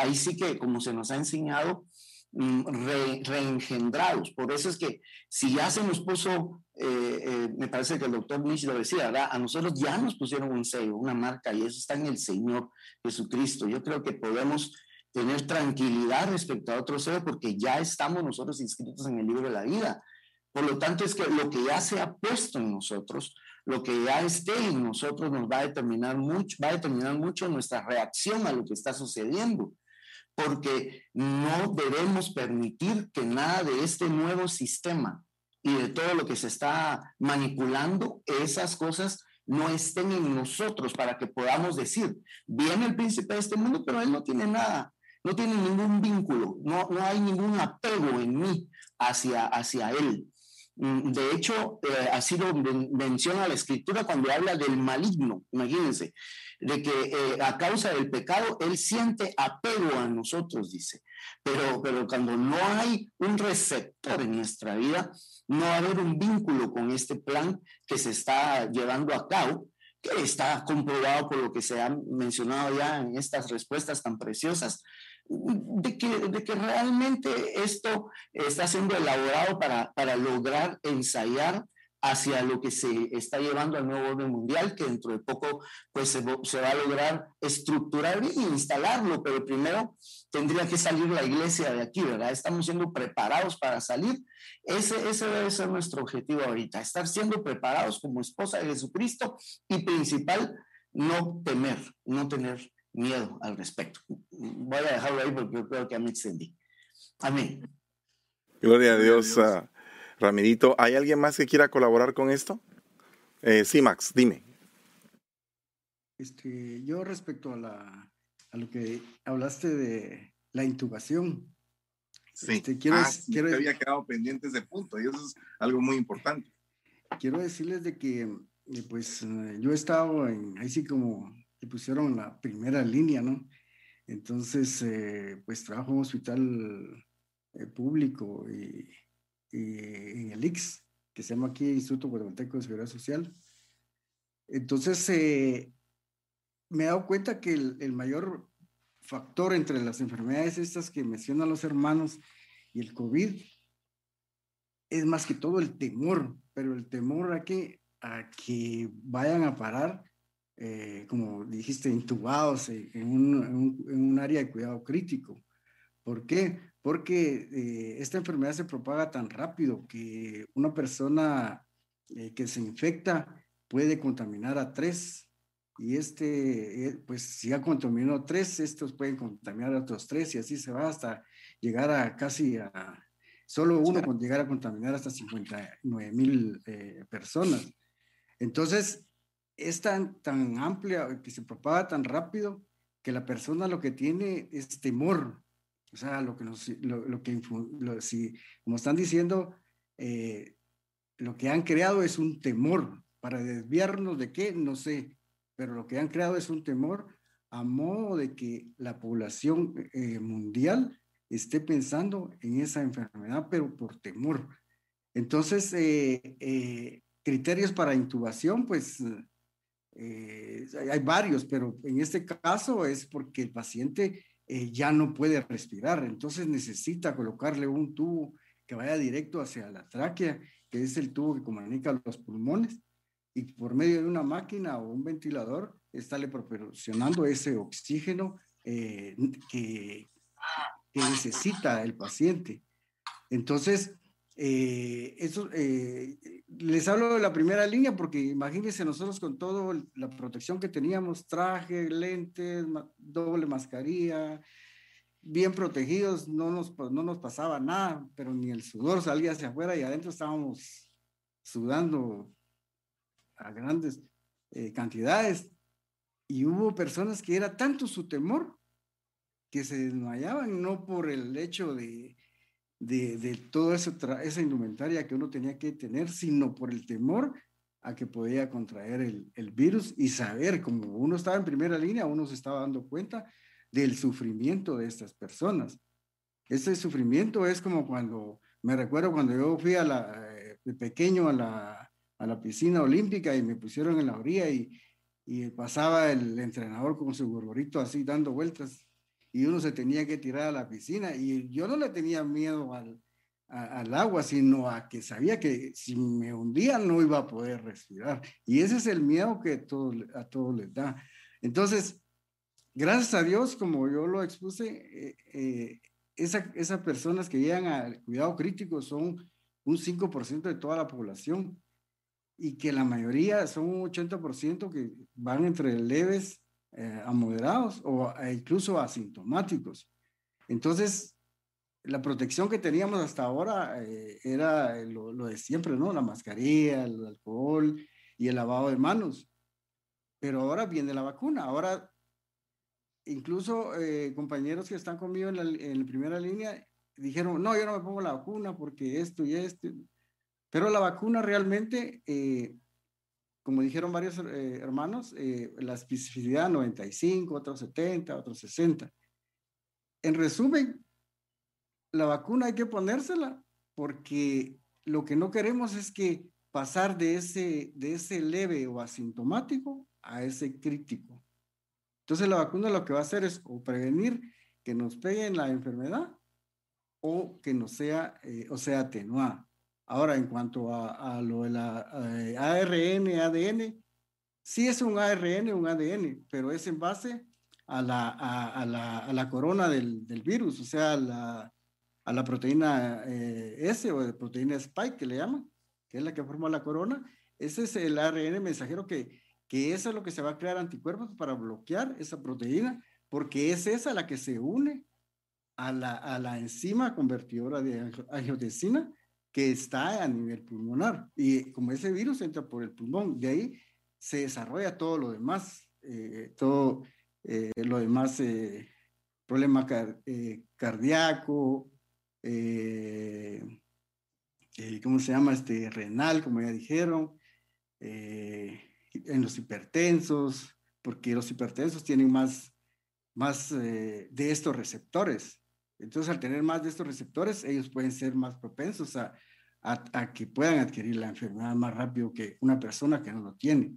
ahí sí que como se nos ha enseñado, reengendrados? Por eso es que si ya se nos puso, me parece que el doctor Nietzsche lo decía, ¿verdad? A nosotros ya nos pusieron un sello, una marca, y eso está en el Señor Jesucristo. Yo creo que podemos tener tranquilidad respecto a otro sello porque ya estamos nosotros inscritos en el libro de la vida. Por lo tanto, es que lo que ya se ha puesto en nosotros, lo que ya esté en nosotros, nos va a determinar mucho nuestra reacción a lo que está sucediendo. Porque no debemos permitir que nada de este nuevo sistema y de todo lo que se está manipulando, esas cosas no estén en nosotros para que podamos decir, viene el príncipe de este mundo, pero él no tiene nada, no tiene ningún vínculo, no hay ningún apego en mí hacia él. De hecho, así lo menciona la Escritura cuando habla del maligno, imagínense, de que a causa del pecado él siente apego a nosotros, dice. Pero cuando no hay un receptor en nuestra vida, no va a haber un vínculo con este plan que se está llevando a cabo, que está comprobado por lo que se ha mencionado ya en estas respuestas tan preciosas, de que realmente esto está siendo elaborado para lograr ensayar hacia lo que se está llevando al nuevo orden mundial, que dentro de poco pues, se va a lograr estructurar e instalarlo, pero primero tendría que salir la iglesia de aquí, ¿verdad? Estamos siendo preparados para salir. Ese debe ser nuestro objetivo ahorita, estar siendo preparados como esposa de Jesucristo y principal, no tener miedo al respecto. Voy a dejarlo ahí porque yo creo que me extendí. Amén. Gloria a Dios. Ramirito, ¿hay alguien más que quiera colaborar con esto? Sí, Max, dime. Yo respecto a lo que hablaste de la intubación. Sí, te había quedado pendiente ese punto y eso es algo muy importante. Quiero decirles de que pues, yo he estado en, ahí sí como le pusieron la primera línea, ¿no? Entonces, pues trabajo en un hospital público y en el IX, que se llama aquí Instituto Guatemalteco de Seguridad Social. Entonces, me he dado cuenta que el mayor factor entre las enfermedades estas que mencionan los hermanos y el COVID es más que todo el temor, pero el temor a que vayan a parar, como dijiste, intubados en un área de cuidado crítico. ¿Por qué? Porque esta enfermedad se propaga tan rápido que una persona que se infecta puede contaminar a 3. Y pues si ya contaminó 3, estos pueden contaminar a otros 3 y así se va hasta llegar a casi solo uno con llegar a contaminar hasta 59,000 personas. Entonces, es tan amplia, que se propaga tan rápido que la persona lo que tiene es temor. O sea, si, como están diciendo, lo que han creado es un temor. Para desviarnos de qué, no sé. Pero lo que han creado es un temor a modo de que la población mundial esté pensando en esa enfermedad, pero por temor. Entonces, criterios para intubación, pues hay varios, pero en este caso es porque el paciente ya no puede respirar, entonces necesita colocarle un tubo que vaya directo hacia la tráquea, que es el tubo que comunica los pulmones, y por medio de una máquina o un ventilador estarle proporcionando ese oxígeno que necesita el paciente. Entonces, les hablo de la primera línea porque imagínense nosotros con toda la protección que teníamos, traje, lentes, doble mascarilla, bien protegidos, no nos pasaba nada, pero ni el sudor salía hacia afuera y adentro estábamos sudando a grandes cantidades. Y hubo personas que era tanto su temor que se desmayaban, no por el hecho de toda esa indumentaria que uno tenía que tener, sino por el temor a que podía contraer el virus y saber, como uno estaba en primera línea, uno se estaba dando cuenta del sufrimiento de estas personas. Este sufrimiento es como cuando, me recuerdo cuando yo fui de pequeño a la piscina olímpica y me pusieron en la orilla y pasaba el entrenador con su gorrito así dando vueltas y uno se tenía que tirar a la piscina y yo no le tenía miedo al agua, sino a que sabía que si me hundía no iba a poder respirar, y ese es el miedo que a todos les da. Entonces, gracias a Dios, como yo lo expuse, esas personas que llegan al cuidado crítico son un 5% de toda la población, y que la mayoría son un 80% que van entre leves a moderados o incluso asintomáticos. Entonces, la protección que teníamos hasta ahora era lo de siempre, ¿no? La mascarilla, el alcohol y el lavado de manos. Pero ahora viene la vacuna. Ahora, incluso compañeros que están conmigo en la primera línea dijeron, no, yo no me pongo la vacuna porque esto y esto. Pero la vacuna realmente... como dijeron varios hermanos, la especificidad 95, otros 70, otros 60. En resumen, la vacuna hay que ponérsela porque lo que no queremos es que pasar de ese leve o asintomático a ese crítico. Entonces la vacuna lo que va a hacer es o prevenir que nos peguen la enfermedad o que no sea, o sea atenuada. Ahora, en cuanto a lo de la ARN, ADN, sí es un ARN, un ADN, pero es en base a la corona del virus, o sea, a la proteína S o de proteína Spike, que le llaman, que es la que forma la corona. Ese es el ARN mensajero que eso es lo que se va a crear anticuerpos para bloquear esa proteína, porque es esa la que se une a la enzima convertidora de angiotensina, que está a nivel pulmonar, y como ese virus entra por el pulmón, de ahí se desarrolla todo lo demás, problema cardíaco, ¿cómo se llama? Renal, como ya dijeron, en los hipertensos, porque los hipertensos tienen más de estos receptores. Entonces, al tener más de estos receptores, ellos pueden ser más propensos a que puedan adquirir la enfermedad más rápido que una persona que no lo tiene.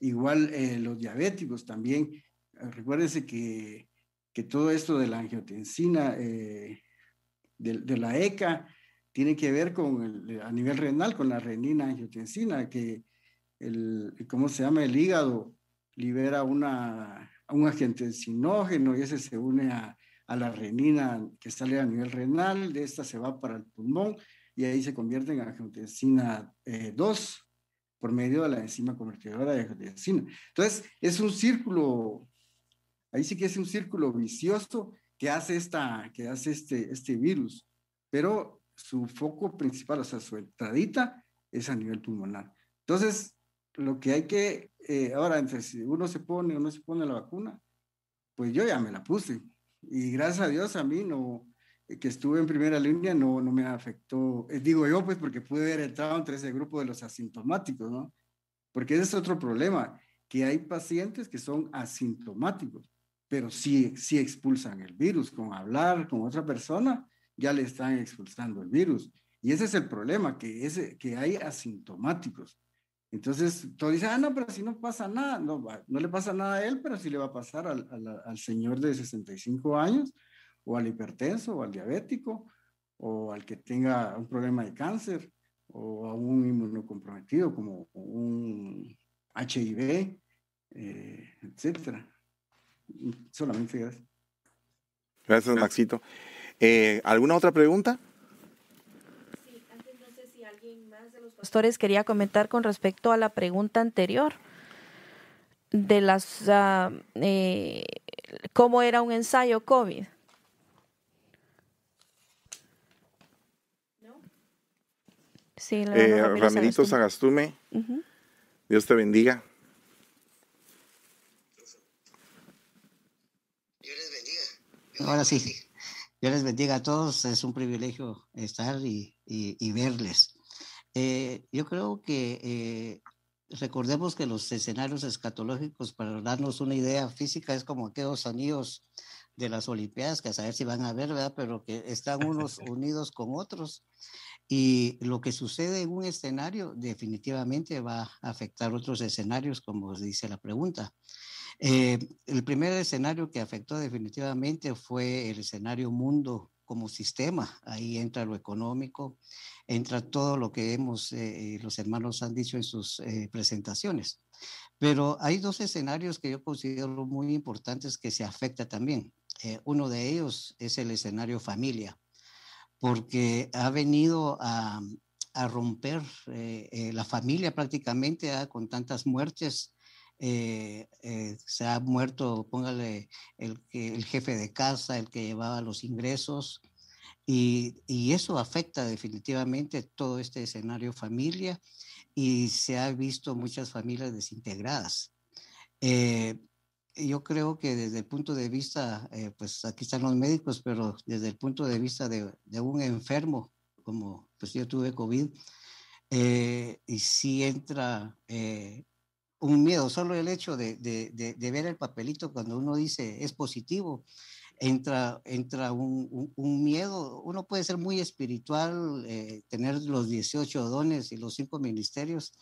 Igual los diabéticos también. Recuérdense que todo esto de la angiotensina, de la ECA, tiene que ver a nivel renal con la renina angiotensina, que el hígado libera un agente sinógeno y ese se une a la renina que sale a nivel renal, de esta se va para el pulmón y ahí se convierte en angiotensina 2 por medio de la enzima convertidora de angiotensina. Entonces, es un círculo, ahí sí que es un círculo vicioso que hace este virus, pero su foco principal, o sea, su entradita es a nivel pulmonar. Entonces, lo que hay que, ahora, entre si uno se pone o no se pone la vacuna, pues yo ya me la puse. Y gracias a Dios a mí, que estuve en primera línea, no me afectó. Digo yo, pues, porque pude haber entrado entre ese grupo de los asintomáticos, ¿no? Porque ese es otro problema, que hay pacientes que son asintomáticos, pero sí expulsan el virus. Con hablar con otra persona, ya le están expulsando el virus. Y ese es el problema, que hay asintomáticos. Entonces, todos dicen, no, pero si no pasa nada. No le pasa nada a él, pero sí le va a pasar al señor de 65 años, o al hipertenso, o al diabético, o al que tenga un problema de cáncer, o a un inmunocomprometido como un HIV, etcétera. Solamente gracias. Gracias, Maxito. ¿Alguna otra pregunta? Sí, antes no sé si alguien más de los pastores quería comentar con respecto a la pregunta anterior de las cómo era un ensayo COVID. Sí, Ramirito Sagastume, Dios te bendiga. Dios les bendiga. Ahora sí, Dios les bendiga a todos. Es un privilegio estar y verles. Yo creo que recordemos que los escenarios escatológicos, para darnos una idea física, es como aquellos anillos de las Olimpiadas, que a saber si van a ver, ¿verdad? Pero que están unos unidos con otros. Y lo que sucede en un escenario definitivamente va a afectar otros escenarios, como dice la pregunta. El primer escenario que afectó definitivamente fue el escenario mundo como sistema. Ahí entra lo económico, entra todo lo que hemos, los hermanos han dicho en sus presentaciones. Pero hay dos escenarios que yo considero muy importantes que se afecta también. Uno de ellos es el escenario familia, porque ha venido a romper la familia prácticamente con tantas muertes. Se ha muerto, póngale, el jefe de casa, el que llevaba los ingresos, y eso afecta definitivamente todo este escenario familia, y se ha visto muchas familias desintegradas. Yo creo que desde el punto de vista, pues aquí están los médicos, pero desde el punto de vista de un enfermo, como pues yo tuve COVID, y sí entra un miedo. Solo el hecho de ver el papelito cuando uno dice es positivo, entra un miedo. Uno puede ser muy espiritual, tener los 18 dones y los 5 ministerios,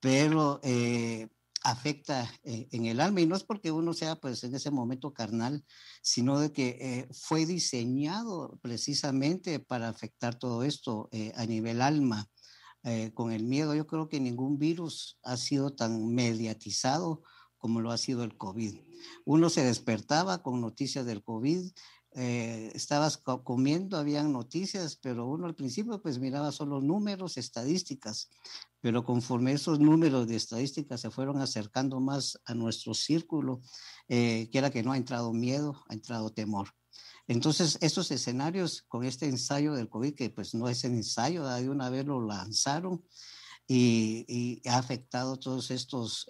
pero afecta en el alma, y no es porque uno sea pues en ese momento carnal, sino de que fue diseñado precisamente para afectar todo esto a nivel alma, con el miedo. Yo creo que ningún virus ha sido tan mediatizado como lo ha sido el COVID. Uno se despertaba con noticias del COVID, estabas comiendo, habían noticias, pero uno al principio pues miraba solo números, estadísticas, pero conforme esos números de estadísticas se fueron acercando más a nuestro círculo, quiera que no, ha entrado miedo, ha entrado temor. Entonces estos escenarios con este ensayo del COVID, que pues no es el ensayo, de una vez lo lanzaron, y ha afectado todos estos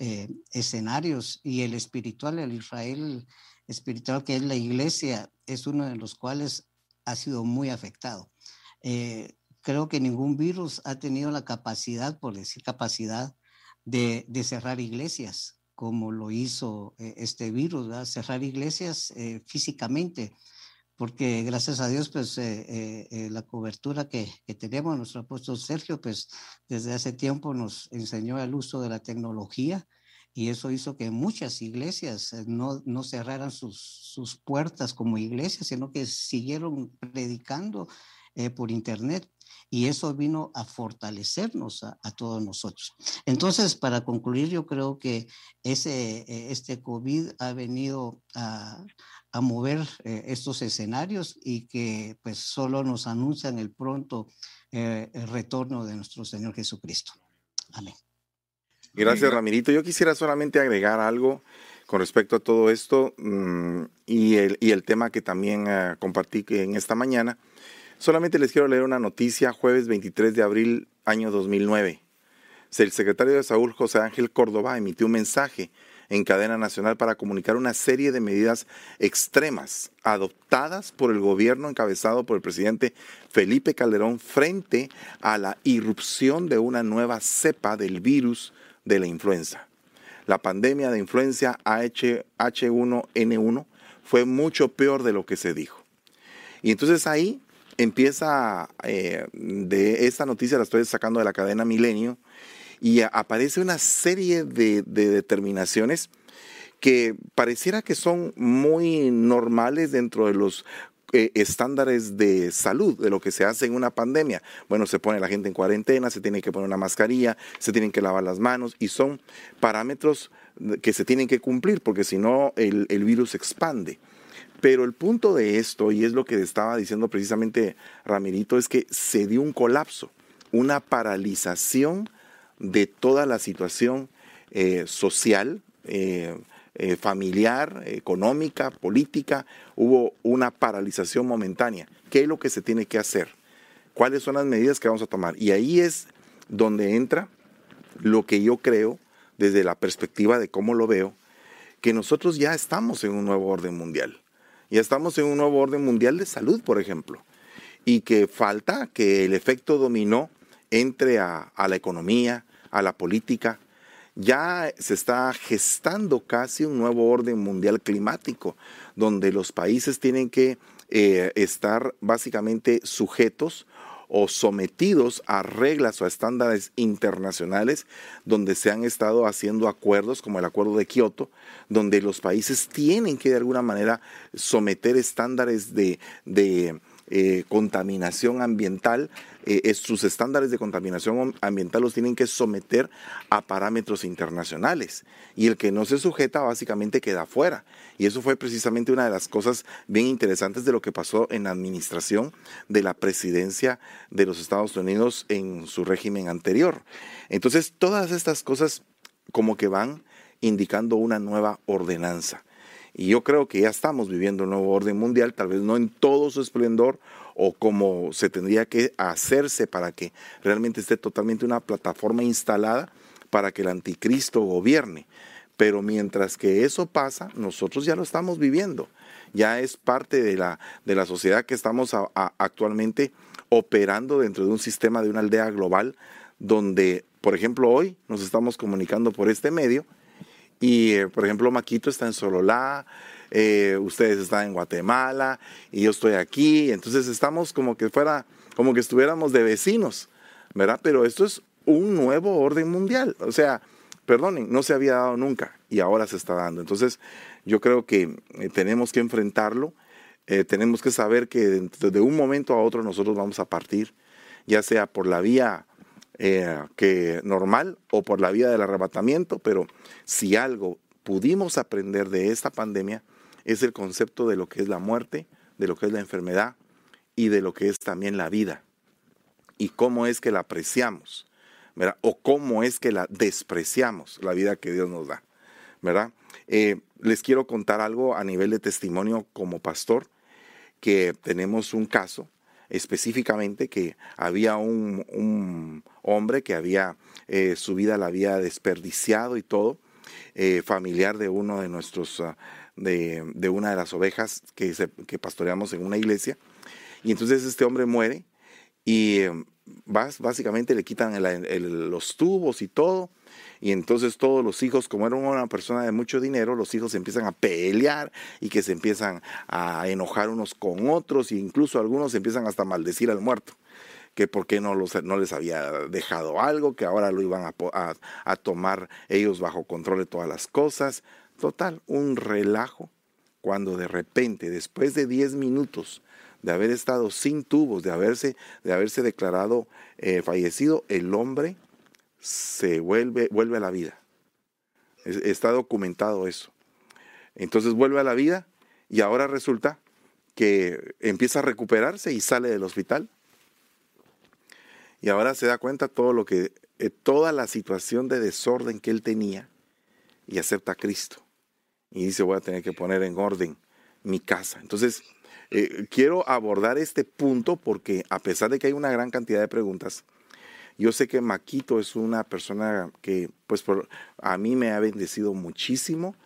escenarios, y el espiritual, el Israel espiritual, que es la iglesia, es uno de los cuales ha sido muy afectado. Creo que ningún virus ha tenido la capacidad, por decir capacidad, de cerrar iglesias como lo hizo este virus, ¿verdad? Cerrar iglesias físicamente, porque gracias a Dios pues la cobertura que tenemos, nuestro apóstol Sergio pues desde hace tiempo nos enseñó el uso de la tecnología, y eso hizo que muchas iglesias no cerraran sus puertas como iglesias, sino que siguieron predicando por internet, y eso vino a fortalecernos a todos nosotros. Entonces, para concluir, yo creo que este COVID ha venido a mover estos escenarios, y que pues solo nos anuncian el pronto el retorno de nuestro Señor Jesucristo. Amén. Gracias, Ramirito. Yo quisiera solamente agregar algo con respecto a todo esto y el tema que también compartí en esta mañana. Solamente les quiero leer una noticia, jueves 23 de abril, año 2009. El secretario de Salud, José Ángel Córdoba, emitió un mensaje en cadena nacional para comunicar una serie de medidas extremas adoptadas por el gobierno encabezado por el presidente Felipe Calderón frente a la irrupción de una nueva cepa del virus de la influenza. La pandemia de influenza H1N1 fue mucho peor de lo que se dijo. Y entonces ahí empieza, de esta noticia la estoy sacando de la cadena Milenio, y aparece una serie de determinaciones que pareciera que son muy normales dentro de los estándares de salud, de lo que se hace en una pandemia. Bueno, se pone la gente en cuarentena, se tiene que poner una mascarilla, se tienen que lavar las manos, y son parámetros que se tienen que cumplir, porque si no el virus se expande. Pero el punto de esto, y es lo que estaba diciendo precisamente Ramirito, es que se dio un colapso, una paralización de toda la situación social, familiar, económica, política. Hubo una paralización momentánea. ¿Qué es lo que se tiene que hacer? ¿Cuáles son las medidas que vamos a tomar? Y ahí es donde entra lo que yo creo, desde la perspectiva de cómo lo veo, que nosotros ya estamos en un nuevo orden mundial. Ya estamos en un nuevo orden mundial de salud, por ejemplo, y que falta que el efecto dominó entre a la economía, a la política. Ya se está gestando casi un nuevo orden mundial climático, donde los países tienen que estar básicamente sujetos o sometidos a reglas o a estándares internacionales, donde se han estado haciendo acuerdos como el Acuerdo de Kioto, donde los países tienen que de alguna manera someter estándares de contaminación ambiental. Sus estándares de contaminación ambiental los tienen que someter a parámetros internacionales, y el que no se sujeta básicamente queda fuera. Y eso fue precisamente una de las cosas bien interesantes de lo que pasó en la administración de la presidencia de los Estados Unidos en su régimen anterior. Entonces, todas estas cosas como que van indicando una nueva ordenanza. Y yo creo que ya estamos viviendo un nuevo orden mundial, tal vez no en todo su esplendor o como se tendría que hacerse para que realmente esté totalmente una plataforma instalada para que el anticristo gobierne. Pero mientras que eso pasa, nosotros ya lo estamos viviendo. Ya es parte de la sociedad que estamos actualmente operando dentro de un sistema de una aldea global donde, por ejemplo, hoy nos estamos comunicando por este medio. Y, por ejemplo, Maquito está en Sololá, ustedes están en Guatemala y yo estoy aquí. Entonces estamos como que estuviéramos de vecinos, ¿verdad? Pero esto es un nuevo orden mundial. O sea, perdonen, no se había dado nunca y ahora se está dando. Entonces yo creo que tenemos que enfrentarlo, tenemos que saber que de un momento a otro nosotros vamos a partir, ya sea por la vía normal o por la vía del arrebatamiento. Pero si algo pudimos aprender de esta pandemia es el concepto de lo que es la muerte, de lo que es la enfermedad y de lo que es también la vida, y cómo es que la apreciamos, ¿verdad? O cómo es que la despreciamos, la vida que Dios nos da, ¿verdad? Les quiero contar algo a nivel de testimonio como pastor, que tenemos un caso específicamente que había un hombre que había su vida la había desperdiciado y todo, familiar de uno de nuestros, de una de las ovejas que pastoreamos en una iglesia. Y entonces este hombre muere y básicamente le quitan los tubos y todo. Y entonces todos los hijos, como era una persona de mucho dinero, los hijos se empiezan a pelear y que se empiezan a enojar unos con otros, e incluso algunos empiezan hasta a maldecir al muerto, que por qué no les había dejado algo, que ahora lo iban a tomar ellos bajo control de todas las cosas. Total, un relajo, cuando de repente, después de 10 minutos de haber estado sin tubos, de haberse declarado fallecido, el hombre se vuelve a la vida. Está documentado eso. Entonces vuelve a la vida y ahora resulta que empieza a recuperarse y sale del hospital. Y ahora se da cuenta toda la situación de desorden que él tenía, y acepta a Cristo. Y dice, voy a tener que poner en orden mi casa. Entonces, quiero abordar este punto porque a pesar de que hay una gran cantidad de preguntas, yo sé que Maquito es una persona que, pues, a mí me ha bendecido muchísimo.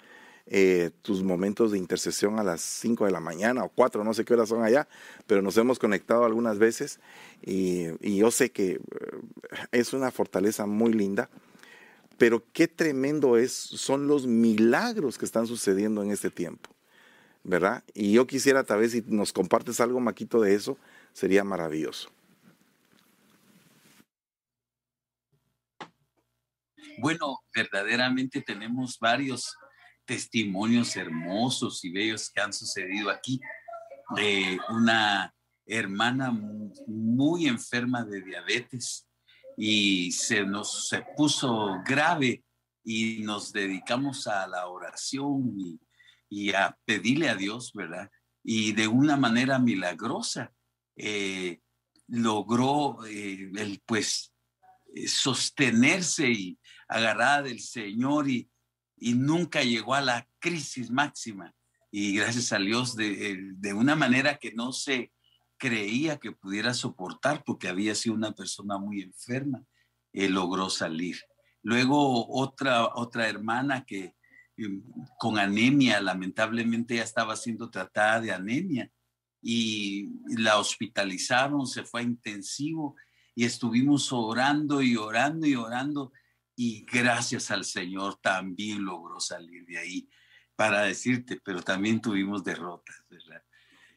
Tus momentos de intercesión a las 5 de la mañana o 4, no sé qué horas son allá, pero nos hemos conectado algunas veces y yo sé que es una fortaleza muy linda. Pero qué tremendo son los milagros que están sucediendo en este tiempo, ¿verdad? Y yo quisiera, tal vez, si nos compartes algo, Maquito, de eso, sería maravilloso. Bueno, verdaderamente tenemos varios testimonios hermosos y bellos que han sucedido aquí. de una hermana muy enferma de diabetes y se puso grave y nos dedicamos a la oración y a pedirle a Dios, ¿verdad? Y de una manera milagrosa logró sostenerse y agarrada del Señor y nunca llegó a la crisis máxima. Y gracias a Dios de una manera que no se creía que pudiera soportar porque había sido una persona muy enferma, logró salir. Luego otra hermana que con anemia, lamentablemente ya estaba siendo tratada de anemia y la hospitalizaron, se fue a intensivo y estuvimos orando y orando y orando y gracias al Señor también logró salir de ahí, para decirte, pero también tuvimos derrotas, ¿verdad?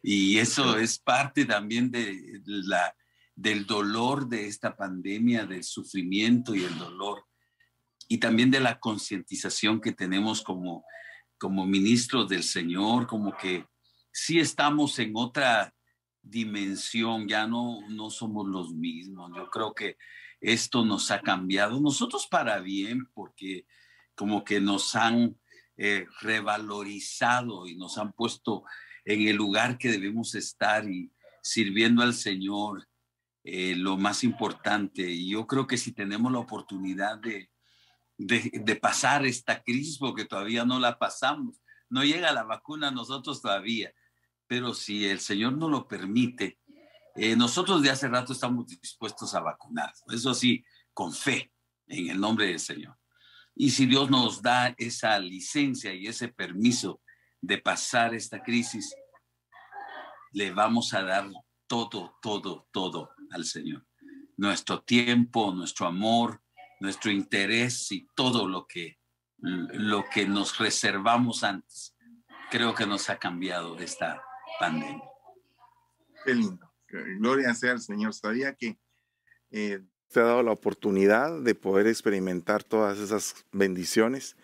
Y eso es parte también del dolor de esta pandemia, del sufrimiento y el dolor, y también de la concientización que tenemos como ministros del Señor, como que sí estamos en otra dimensión, ya no somos los mismos. Yo creo que esto nos ha cambiado, nosotros para bien, porque como que nos han revalorizado y nos han puesto en el lugar que debemos estar y sirviendo al Señor, lo más importante. Y yo creo que si tenemos la oportunidad de pasar esta crisis, porque todavía no la pasamos, no llega la vacuna a nosotros todavía, pero si el Señor nos lo permite, nosotros de hace rato estamos dispuestos a vacunar, eso sí, con fe, en el nombre del Señor. Y si Dios nos da esa licencia y ese permiso de pasar esta crisis, le vamos a dar todo, todo, todo al Señor. Nuestro tiempo, nuestro amor, nuestro interés y todo lo que nos reservamos antes. Creo que nos ha cambiado esta pandemia. Qué lindo. Gloria sea al Señor. Sabía que te ha dado la oportunidad de poder experimentar todas esas bendiciones.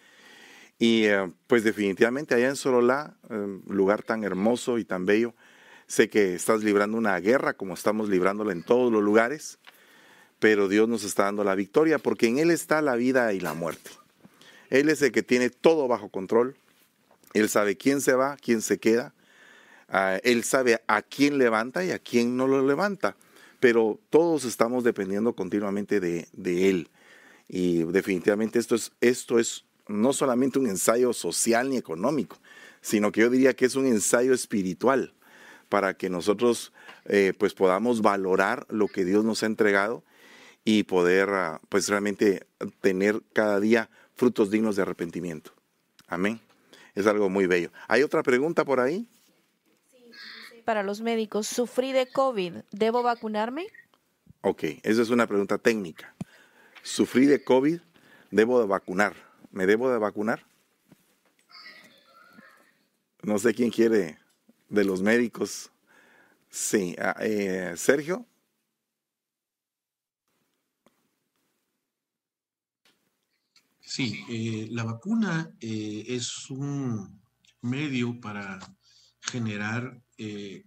Y pues definitivamente allá en Sololá, lugar tan hermoso y tan bello, sé que estás librando una guerra como estamos librándola en todos los lugares, pero Dios nos está dando la victoria porque en Él está la vida y la muerte. Él es el que tiene todo bajo control. Él sabe quién se va, quién se queda. Él sabe a quién levanta y a quién no lo levanta. Pero todos estamos dependiendo continuamente de Él. Y definitivamente esto es no solamente un ensayo social ni económico, sino que yo diría que es un ensayo espiritual para que nosotros pues podamos valorar lo que Dios nos ha entregado y poder pues realmente tener cada día frutos dignos de arrepentimiento. Amén. Es algo muy bello. ¿Hay otra pregunta por ahí? Sí, para los médicos. Sufrí de COVID. ¿Debo vacunarme? Ok, esa es una pregunta técnica. Sufrí de COVID. ¿Debo de vacunar? ¿Me debo de vacunar? No sé quién quiere de los médicos. Sí, Sergio. Sí, la vacuna es un medio para generar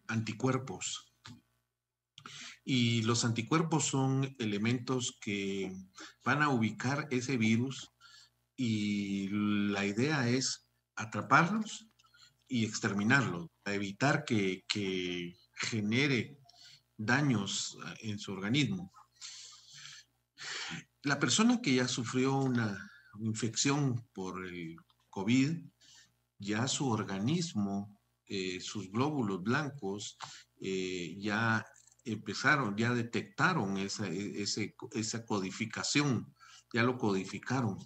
anticuerpos. Y los anticuerpos son elementos que van a ubicar ese virus. Y la idea es atraparlos y exterminarlos, evitar que genere daños en su organismo. La persona que ya sufrió una infección por el COVID, ya su organismo, sus glóbulos blancos, ya empezaron, ya detectaron esa codificación, ya lo codificaron.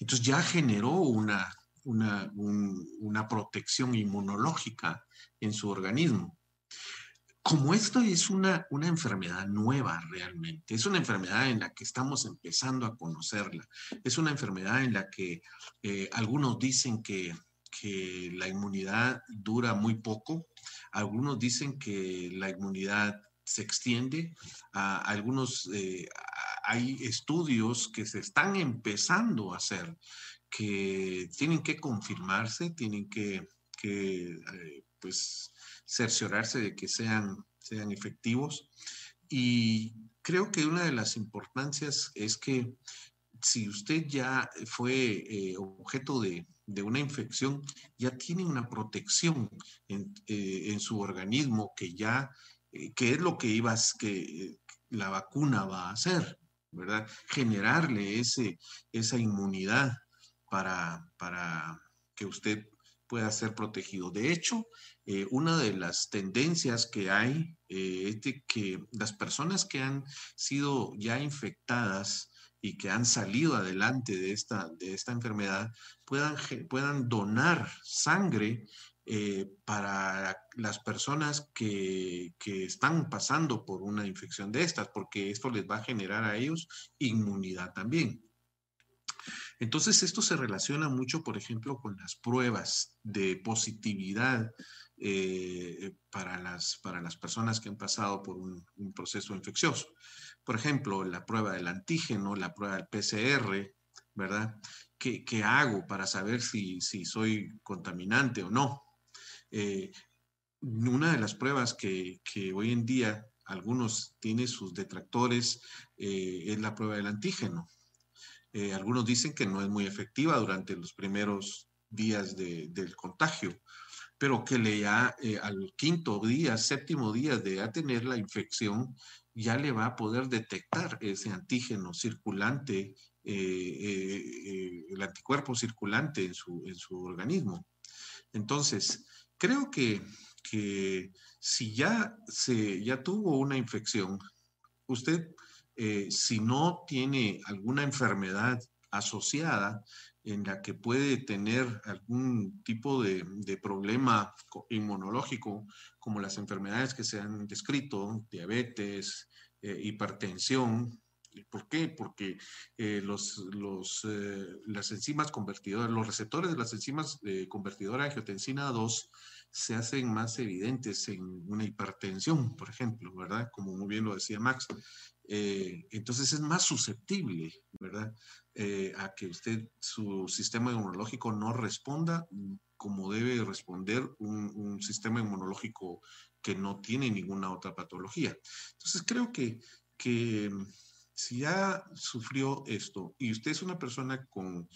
Entonces ya generó una protección inmunológica en su organismo. Como esto es una enfermedad nueva realmente, es una enfermedad en la que estamos empezando a conocerla, es una enfermedad en la que algunos dicen que la inmunidad dura muy poco, algunos dicen que la inmunidad se extiende, hay estudios que se están empezando a hacer, que tienen que confirmarse, tienen que pues cerciorarse de que sean efectivos. Y creo que una de las importancias es que si usted ya fue objeto de una infección, ya tiene una protección en su organismo que ya, que es lo que la vacuna va a hacer, ¿verdad? Generarle esa inmunidad para que usted pueda ser protegido. De hecho, una de las tendencias que hay es de que las personas que han sido ya infectadas y que han salido adelante de esta enfermedad puedan donar sangre para las personas que están pasando por una infección de estas, porque esto les va a generar a ellos inmunidad también. Entonces, esto se relaciona mucho, por ejemplo, con las pruebas de positividad para las personas que han pasado por un proceso infeccioso. Por ejemplo, la prueba del antígeno, la prueba del PCR, ¿verdad? ¿Qué hago para saber si soy contaminante o no? Una de las pruebas que hoy en día algunos tienen sus detractores es la prueba del antígeno. Algunos dicen que no es muy efectiva durante los primeros días del contagio, pero que al quinto día, séptimo día de tener la infección, ya le va a poder detectar ese antígeno circulante, el anticuerpo circulante en su organismo. Entonces, creo que si ya tuvo una infección, usted, si no tiene alguna enfermedad asociada en la que puede tener algún tipo de problema inmunológico, como las enfermedades que se han descrito, diabetes, hipertensión. ¿Por qué? Porque las enzimas convertidoras, los receptores de las enzimas convertidoras de angiotensina 2 se hacen más evidentes en una hipertensión, por ejemplo, ¿verdad? Como muy bien lo decía Max. Entonces es más susceptible, ¿verdad? A que su sistema inmunológico no responda como debe responder un sistema inmunológico que no tiene ninguna otra patología. Entonces creo que si ya sufrió esto y usted es una persona con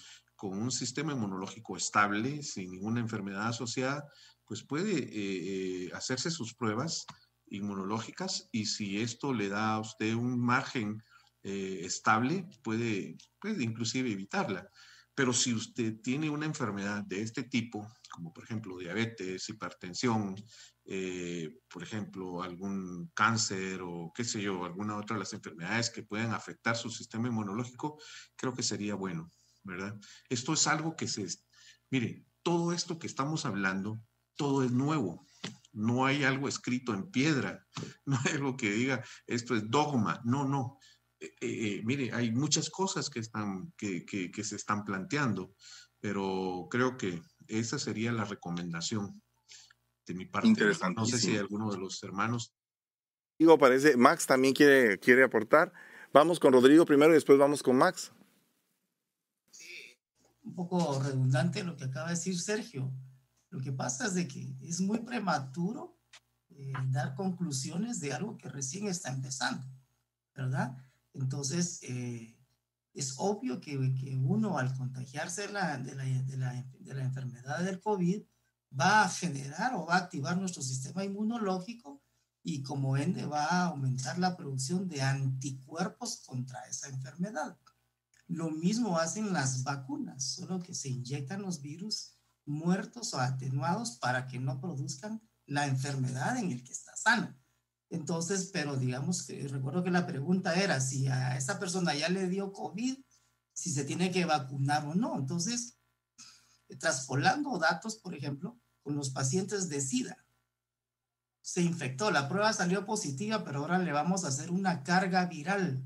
un sistema inmunológico estable, sin ninguna enfermedad asociada, pues puede hacerse sus pruebas inmunológicas, y si esto le da a usted un margen estable, puede inclusive evitarla. Pero si usted tiene una enfermedad de este tipo, como por ejemplo diabetes, hipertensión, por ejemplo algún cáncer o qué sé yo, alguna otra de las enfermedades que pueden afectar su sistema inmunológico, creo que sería bueno, ¿verdad? Esto es algo que mire, todo esto que estamos hablando, todo es nuevo. No hay algo escrito en piedra, no hay algo que diga esto es dogma, no. Mire, hay muchas cosas que se están planteando, pero creo que esa sería la recomendación de mi parte. No sé si alguno de los hermanos. Digo, parece, Max también quiere aportar. Vamos con Rodrigo primero y después vamos con Max. Sí, un poco redundante lo que acaba de decir Sergio. Lo que pasa es de que es muy prematuro dar conclusiones de algo que recién está empezando, ¿verdad? Entonces, es obvio que uno al contagiarse de la enfermedad del COVID va a generar o va a activar nuestro sistema inmunológico y como ende va a aumentar la producción de anticuerpos contra esa enfermedad. Lo mismo hacen las vacunas, solo que se inyectan los virus muertos o atenuados para que no produzcan la enfermedad en el que está sano. Entonces, pero digamos que recuerdo que la pregunta era si a esa persona ya le dio COVID, si se tiene que vacunar o no. Entonces, traspolando datos, por ejemplo, con los pacientes de SIDA, se infectó, la prueba salió positiva, pero ahora le vamos a hacer una carga viral,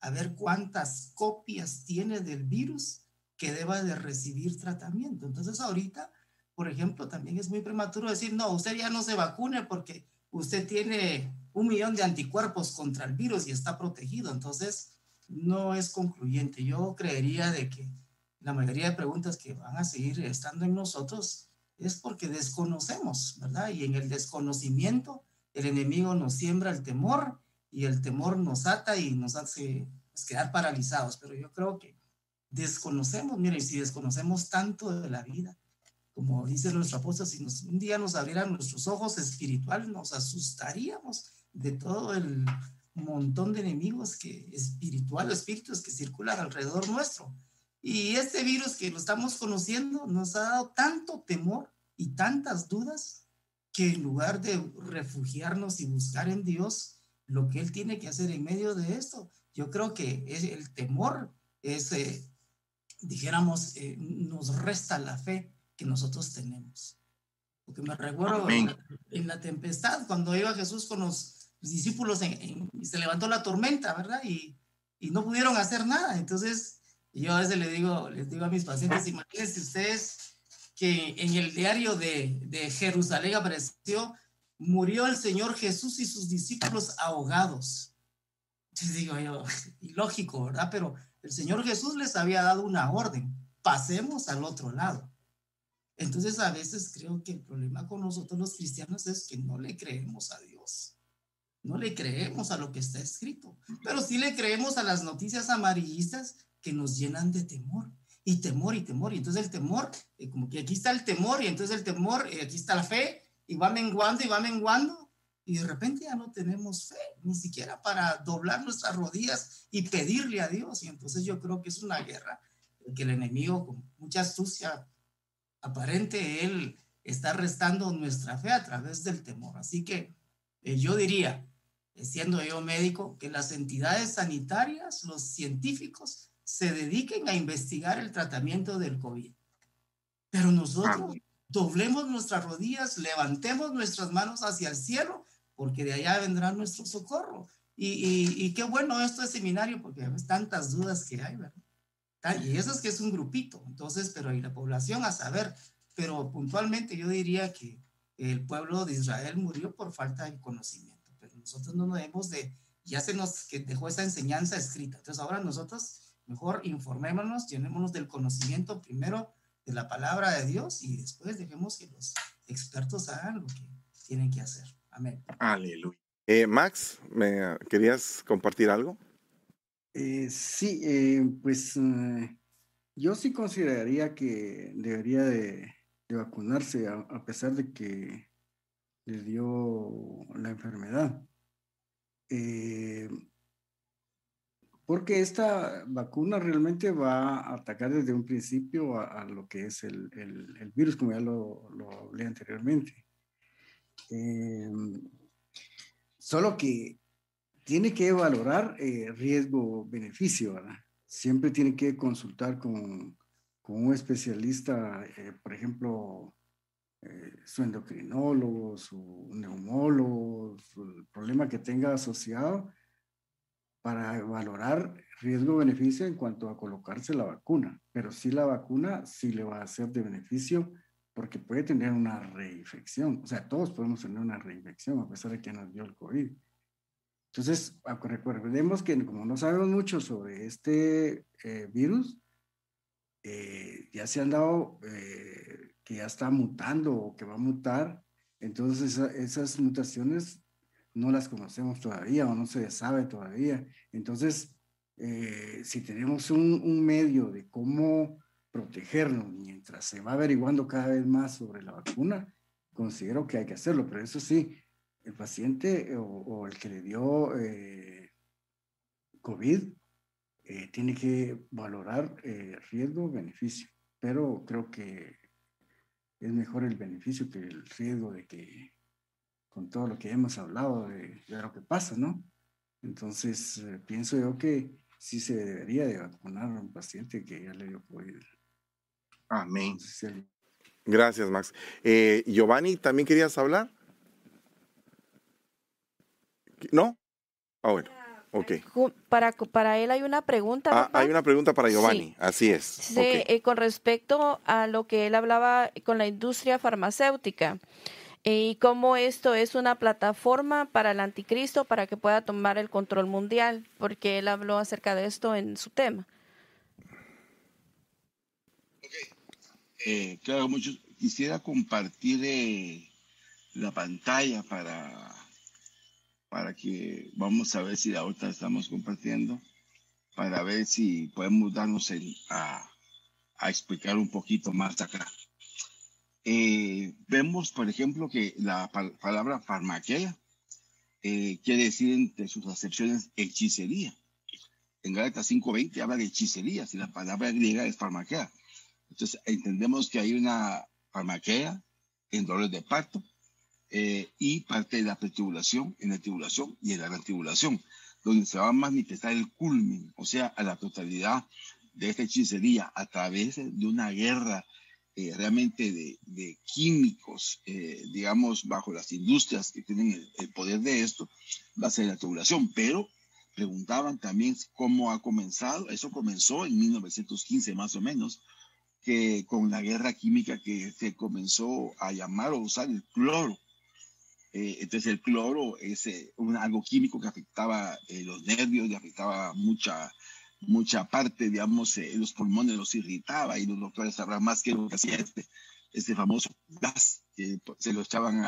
a ver cuántas copias tiene del virus que deba de recibir tratamiento. Entonces ahorita, por ejemplo, también es muy prematuro decir, no, usted ya no se vacune porque usted tiene 1 millón de anticuerpos contra el virus y está protegido. Entonces no es concluyente. Yo creería de que la mayoría de preguntas que van a seguir estando en nosotros es porque desconocemos, ¿verdad? Y en el desconocimiento el enemigo nos siembra el temor y el temor nos ata y nos hace quedar paralizados. Pero yo creo que desconocemos, miren, si desconocemos tanto de la vida, como dice nuestro apóstol, si un día nos abrieran nuestros ojos espirituales, nos asustaríamos de todo el montón de enemigos espíritus que circulan alrededor nuestro. Y este virus que lo estamos conociendo nos ha dado tanto temor y tantas dudas que en lugar de refugiarnos y buscar en Dios lo que Él tiene que hacer en medio de esto, yo creo que el temor es, dijéramos, nos resta la fe que nosotros tenemos. Porque me recuerdo en la tempestad, cuando iba Jesús con los discípulos y se levantó la tormenta, ¿verdad? Y no pudieron hacer nada. Entonces, yo a veces les digo a mis pacientes, imagínense ustedes que en el diario de Jerusalén apareció, murió el Señor Jesús y sus discípulos ahogados. Entonces digo yo, ilógico, ¿verdad? Pero el Señor Jesús les había dado una orden, pasemos al otro lado. Entonces a veces creo que el problema con nosotros los cristianos es que no le creemos a Dios. No le creemos a lo que está escrito, pero sí le creemos a las noticias amarillistas que nos llenan de temor, y temor, y temor, y entonces el temor, como que aquí está el temor, y entonces el temor, aquí está la fe, y va menguando, y de repente ya no tenemos fe, ni siquiera para doblar nuestras rodillas y pedirle a Dios, y entonces yo creo que es una guerra, que el enemigo con mucha astucia aparente, él está restando nuestra fe a través del temor, así que yo diría, siendo yo médico, que las entidades sanitarias, los científicos, se dediquen a investigar el tratamiento del COVID. Pero nosotros doblemos nuestras rodillas, levantemos nuestras manos hacia el cielo, porque de allá vendrá nuestro socorro. Y qué bueno esto de seminario, porque hay tantas dudas que hay, ¿verdad? Y eso es que es un grupito, entonces, pero hay la población a saber. Pero puntualmente yo diría que el pueblo de Israel murió por falta de conocimiento, pero nosotros no nos debemos de, ya se nos dejó esa enseñanza escrita. Entonces ahora nosotros mejor informémonos, llenémonos del conocimiento primero de la palabra de Dios y después dejemos que los expertos hagan lo que tienen que hacer. Amén. Aleluya. Max, ¿querías compartir algo? Sí, pues yo sí consideraría que debería de vacunarse a pesar de que le dio la enfermedad. Porque esta vacuna realmente va a atacar desde un principio a lo que es el virus, como ya lo hablé anteriormente. Solo que tiene que valorar riesgo-beneficio, ¿verdad? Siempre tiene que consultar con un especialista, por ejemplo, su endocrinólogo, su neumólogo, el problema que tenga asociado, para valorar riesgo-beneficio en cuanto a colocarse la vacuna. Pero sí la vacuna sí le va a hacer de beneficio porque puede tener una reinfección. O sea, todos podemos tener una reinfección a pesar de que nos dio el COVID. Entonces, recordemos que como no sabemos mucho sobre este virus, ya se han dado que ya está mutando o que va a mutar. Entonces, esas mutaciones no las conocemos todavía o no se sabe todavía. Entonces, si tenemos un medio de cómo protegernos mientras se va averiguando cada vez más sobre la vacuna, considero que hay que hacerlo. Pero eso sí, el paciente o el que le dio COVID tiene que valorar riesgo-beneficio. Pero creo que es mejor el beneficio que el riesgo de que con todo lo que hemos hablado de lo que pasa, ¿no? Entonces, pienso yo que sí se debería de vacunar a un paciente que ya le dio COVID. Amén. Entonces, gracias, Max. Giovanni, ¿también querías hablar? ¿No? Ah, bueno. Ok. Para él hay una pregunta, ¿verdad? Ah, hay una pregunta para Giovanni, sí. Así es. Sí, okay. Con respecto a lo que él hablaba con la industria farmacéutica, y cómo esto es una plataforma para el anticristo para que pueda tomar el control mundial, porque él habló acerca de esto en su tema. Okay. Claro, muchos, Quisiera compartir la pantalla para que vamos a ver si la otra estamos compartiendo, para ver si podemos darnos a explicar un poquito más acá. Vemos, por ejemplo, que la palabra farmaqueia quiere decir, entre sus acepciones, hechicería. En Gálatas 5:20 habla de hechicería, si la palabra griega es farmaqueia. Entonces entendemos que hay una farmaqueia en dolores de parto y parte de la pretribulación, en la tribulación y en la retribulación, donde se va a manifestar el culmen, o sea, a la totalidad de esta hechicería a través de una guerra realmente de químicos, digamos, bajo las industrias que tienen el poder de esto, va a ser la tribulación. Pero preguntaban también cómo ha comenzado. Eso comenzó en 1915 más o menos, que con la guerra química que se comenzó a llamar o usar el cloro. Entonces el cloro es algo químico que afectaba los nervios, y afectaba mucha parte, digamos, los pulmones los irritaba, y los doctores sabrán más que lo que hacía este famoso gas, que se lo echaban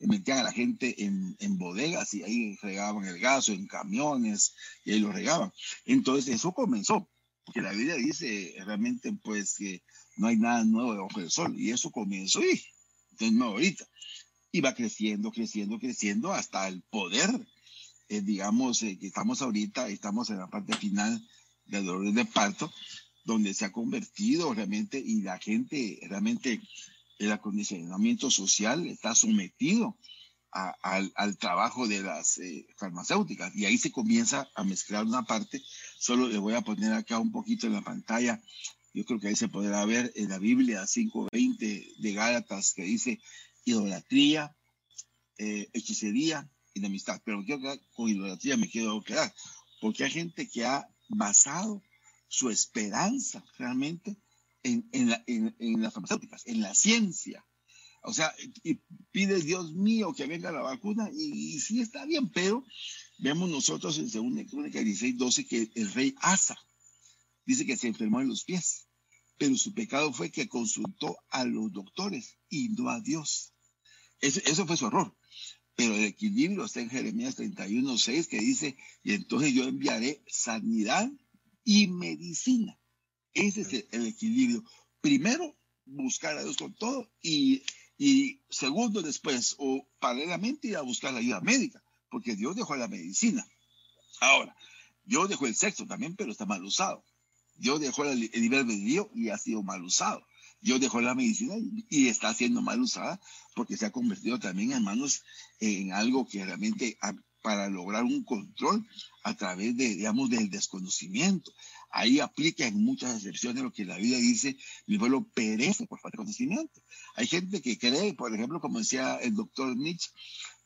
metían a la gente en bodegas, y ahí regaban el gas, o en camiones, y ahí lo regaban. Entonces eso comenzó, porque la Biblia dice realmente pues que no hay nada nuevo debajo del sol, y eso comenzó y de nuevo ahorita, y va creciendo, creciendo, creciendo hasta el poder. Digamos que estamos en la parte final del dolor de parto, donde se ha convertido realmente, y la gente realmente, el acondicionamiento social está sometido al trabajo de las farmacéuticas, y ahí se comienza a mezclar una parte. Solo le voy a poner acá un poquito en la pantalla. Yo creo que ahí se podrá ver en la Biblia 5:20 de Gálatas, que dice idolatría, hechicería, enemistad. Pero quiero quedar con idolatría, me quiero quedar, porque hay gente que ha basado su esperanza realmente en las farmacéuticas, en la ciencia. O sea, y pide, Dios mío, que venga la vacuna, y sí está bien, pero vemos nosotros en 2 Crónicas 16:12 que el rey Asa dice que se enfermó en los pies, pero su pecado fue que consultó a los doctores y no a Dios. Eso fue su error. Pero el equilibrio está en Jeremías 31:6, que dice, y entonces yo enviaré sanidad y medicina. Ese es el equilibrio. Primero, buscar a Dios con todo, y segundo, después, o paralelamente, ir a buscar la ayuda médica, porque Dios dejó la medicina. Ahora, Dios dejó el sexo también, pero está mal usado. Dios dejó el libre albedrío y ha sido mal usado. Dios dejó la medicina y está siendo mal usada, porque se ha convertido también, hermanos, en algo que realmente para lograr un control a través de, digamos, del desconocimiento. Ahí aplica en muchas excepciones lo que la Biblia dice: mi pueblo perece por falta de conocimiento. Hay gente que cree, por ejemplo, como decía el doctor Nietzsche,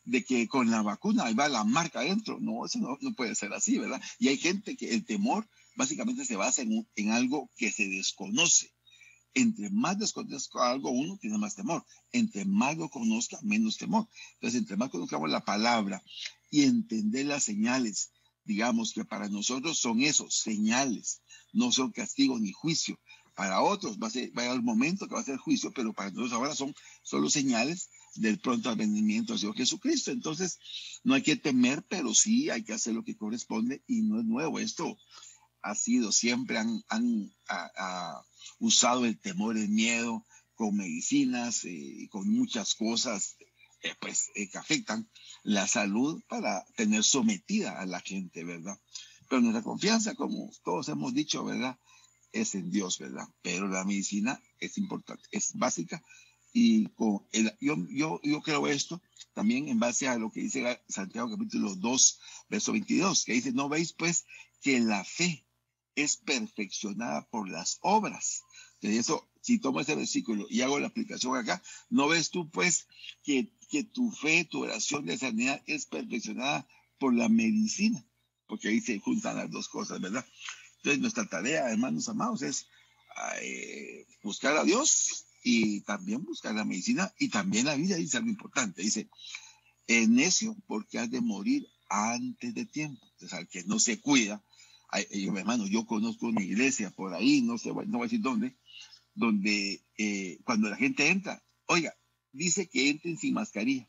de que con la vacuna ahí va la marca adentro. No, eso no puede ser así, ¿verdad? Y hay gente que el temor básicamente se basa en algo que se desconoce. Entre más desconozca algo, uno tiene más temor. Entre más lo conozca, menos temor. Entonces, entre más conozcamos la palabra y entender las señales, digamos que para nosotros son esos señales, no son castigo ni juicio. Para otros va a llegar el momento que va a ser juicio, pero para nosotros ahora son solo señales del pronto advenimiento de Jesucristo. Entonces, no hay que temer, pero sí hay que hacer lo que corresponde, y no es nuevo. Esto ha sido siempre, han usado el temor, el miedo, con medicinas, con muchas cosas que afectan la salud, para tener sometida a la gente, ¿verdad? Pero nuestra confianza, como todos hemos dicho, ¿verdad?, es en Dios, ¿verdad? Pero la medicina es importante, es básica, y yo creo esto también en base a lo que dice Santiago capítulo 2, verso 22, que dice: no veis pues que la fe es perfeccionada por las obras. De eso, si tomo este versículo y hago la aplicación acá, ¿no ves tú pues que tu fe, tu oración de sanidad es perfeccionada por la medicina? Porque ahí se juntan las dos cosas, ¿verdad? Entonces nuestra tarea, hermanos amados, es buscar a Dios, y también buscar la medicina, y también la vida. Dice algo importante, dice: necio, porque has de morir antes de tiempo. Entonces, al que no se cuida, hermano, yo conozco una iglesia por ahí, no voy a decir dónde, donde cuando la gente entra, oiga, dice que entren sin mascarilla,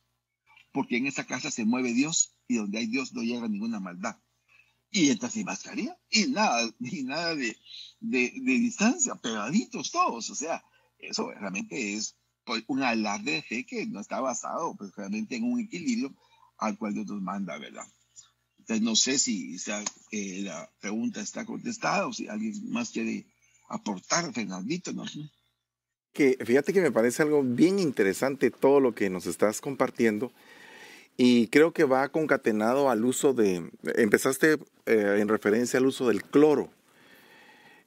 porque en esa casa se mueve Dios y donde hay Dios no llega ninguna maldad. Y entra sin mascarilla y nada de distancia, pegaditos todos. O sea, eso realmente es un alarde de fe que no está basado pues, realmente en un equilibrio al cual Dios nos manda, ¿verdad? Entonces, no sé si la pregunta está contestada o si alguien más quiere aportar, Fernandito, ¿no? Que, fíjate que me parece algo bien interesante todo lo que nos estás compartiendo y creo que va concatenado al uso de, empezaste en referencia al uso del cloro.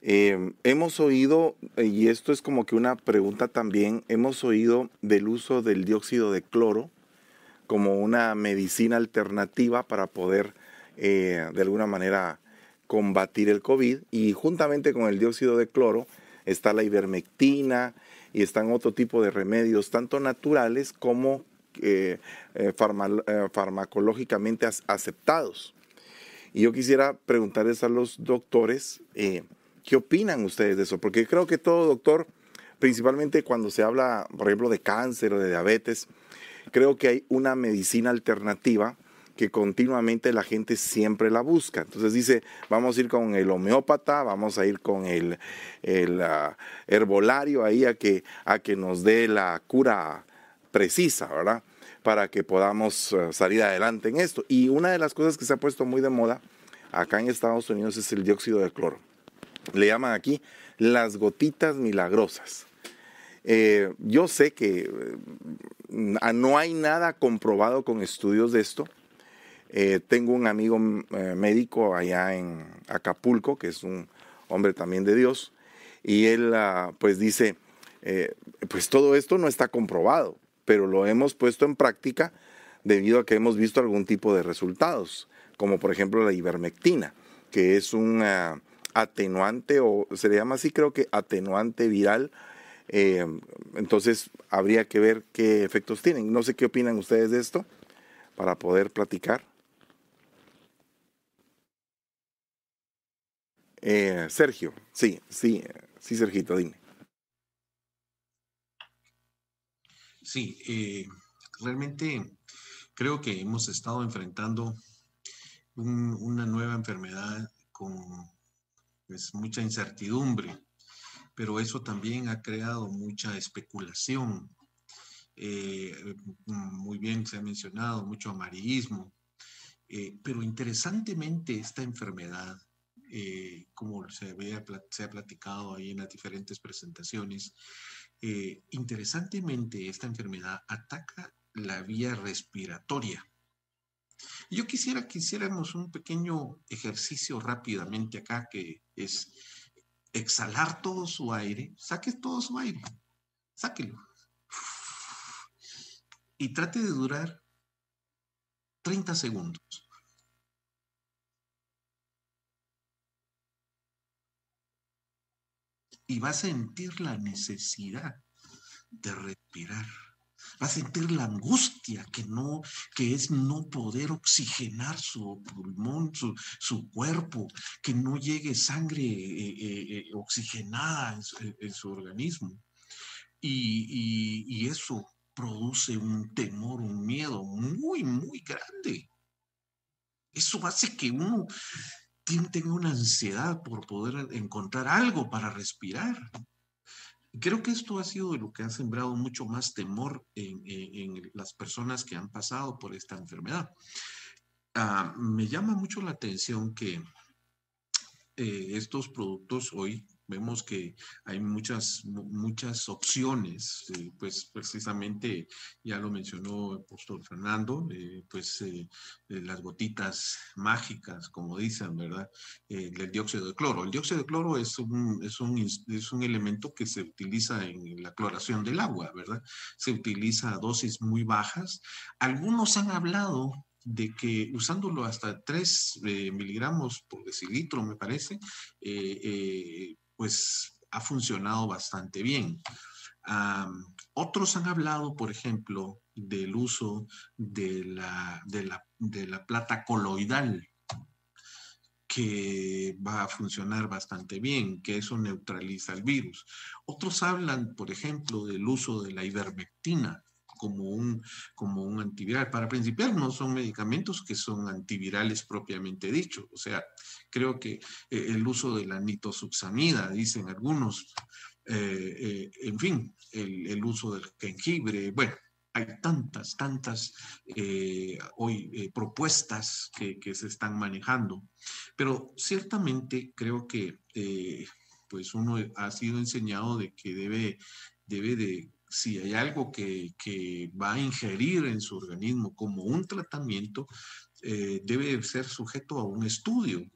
Hemos oído, y esto es como que una pregunta también, hemos oído del uso del dióxido de cloro como una medicina alternativa para poder de alguna manera combatir el COVID, y juntamente con el dióxido de cloro está la ivermectina y están otro tipo de remedios, tanto naturales como farmacológicamente aceptados. Y yo quisiera preguntarles a los doctores, ¿qué opinan ustedes de eso? Porque creo que todo doctor, principalmente cuando se habla, por ejemplo, de cáncer o de diabetes, creo que hay una medicina alternativa que continuamente la gente siempre la busca. Entonces dice, vamos a ir con el homeópata, vamos a ir con el herbolario ahí a que nos dé la cura precisa, ¿verdad? Para que podamos salir adelante en esto. Y una de las cosas que se ha puesto muy de moda acá en Estados Unidos es el dióxido de cloro. Le llaman aquí las gotitas milagrosas. Yo sé que no hay nada comprobado con estudios de esto. Tengo un amigo médico allá en Acapulco, que es un hombre también de Dios, y él pues dice, pues todo esto no está comprobado, pero lo hemos puesto en práctica debido a que hemos visto algún tipo de resultados, como por ejemplo la ivermectina, que es un atenuante, o se le llama así, creo que atenuante viral. Entonces habría que ver qué efectos tienen. No sé qué opinan ustedes de esto para poder platicar. Sergio, sí, Sergito, dime. Sí, realmente creo que hemos estado enfrentando una nueva enfermedad con pues, mucha incertidumbre, pero eso también ha creado mucha especulación. Muy bien se ha mencionado, mucho amarillismo, pero interesantemente esta enfermedad, como se ha platicado ahí en las diferentes presentaciones, interesantemente esta enfermedad ataca la vía respiratoria. Yo quisiera que hiciéramos un pequeño ejercicio rápidamente acá, que es exhalar todo su aire, saque todo su aire, sáquelo. Y trate de durar 30 segundos. Y va a sentir la necesidad de respirar. Va a sentir la angustia que es no poder oxigenar su pulmón, su cuerpo, que no llegue sangre oxigenada en su organismo. Y eso produce un temor, un miedo muy, muy grande. Eso hace que uno tenga una ansiedad por poder encontrar algo para respirar. Creo que esto ha sido lo que ha sembrado mucho más temor en las personas que han pasado por esta enfermedad. Me llama mucho la atención que estos productos hoy vemos que hay muchas opciones, pues precisamente ya lo mencionó el pastor Fernando, las gotitas mágicas, como dicen, ¿verdad? El dióxido de cloro. El dióxido de cloro es un elemento que se utiliza en la cloración del agua, ¿verdad? Se utiliza a dosis muy bajas. Algunos han hablado de que usándolo hasta 3 miligramos por decilitro, me parece, pues ha funcionado bastante bien. Otros han hablado, por ejemplo, del uso de la plata coloidal, que va a funcionar bastante bien, que eso neutraliza el virus. Otros hablan, por ejemplo, del uso de la ivermectina como un antiviral. Para principiar, no son medicamentos que son antivirales propiamente dicho. O sea, creo que el uso de la nitosuxamida, dicen algunos, en fin, el uso del jengibre, bueno. Hay tantas propuestas que se están manejando, pero ciertamente creo que pues uno ha sido enseñado de que debe, si hay algo que va a ingerir en su organismo como un tratamiento, debe ser sujeto a un estudio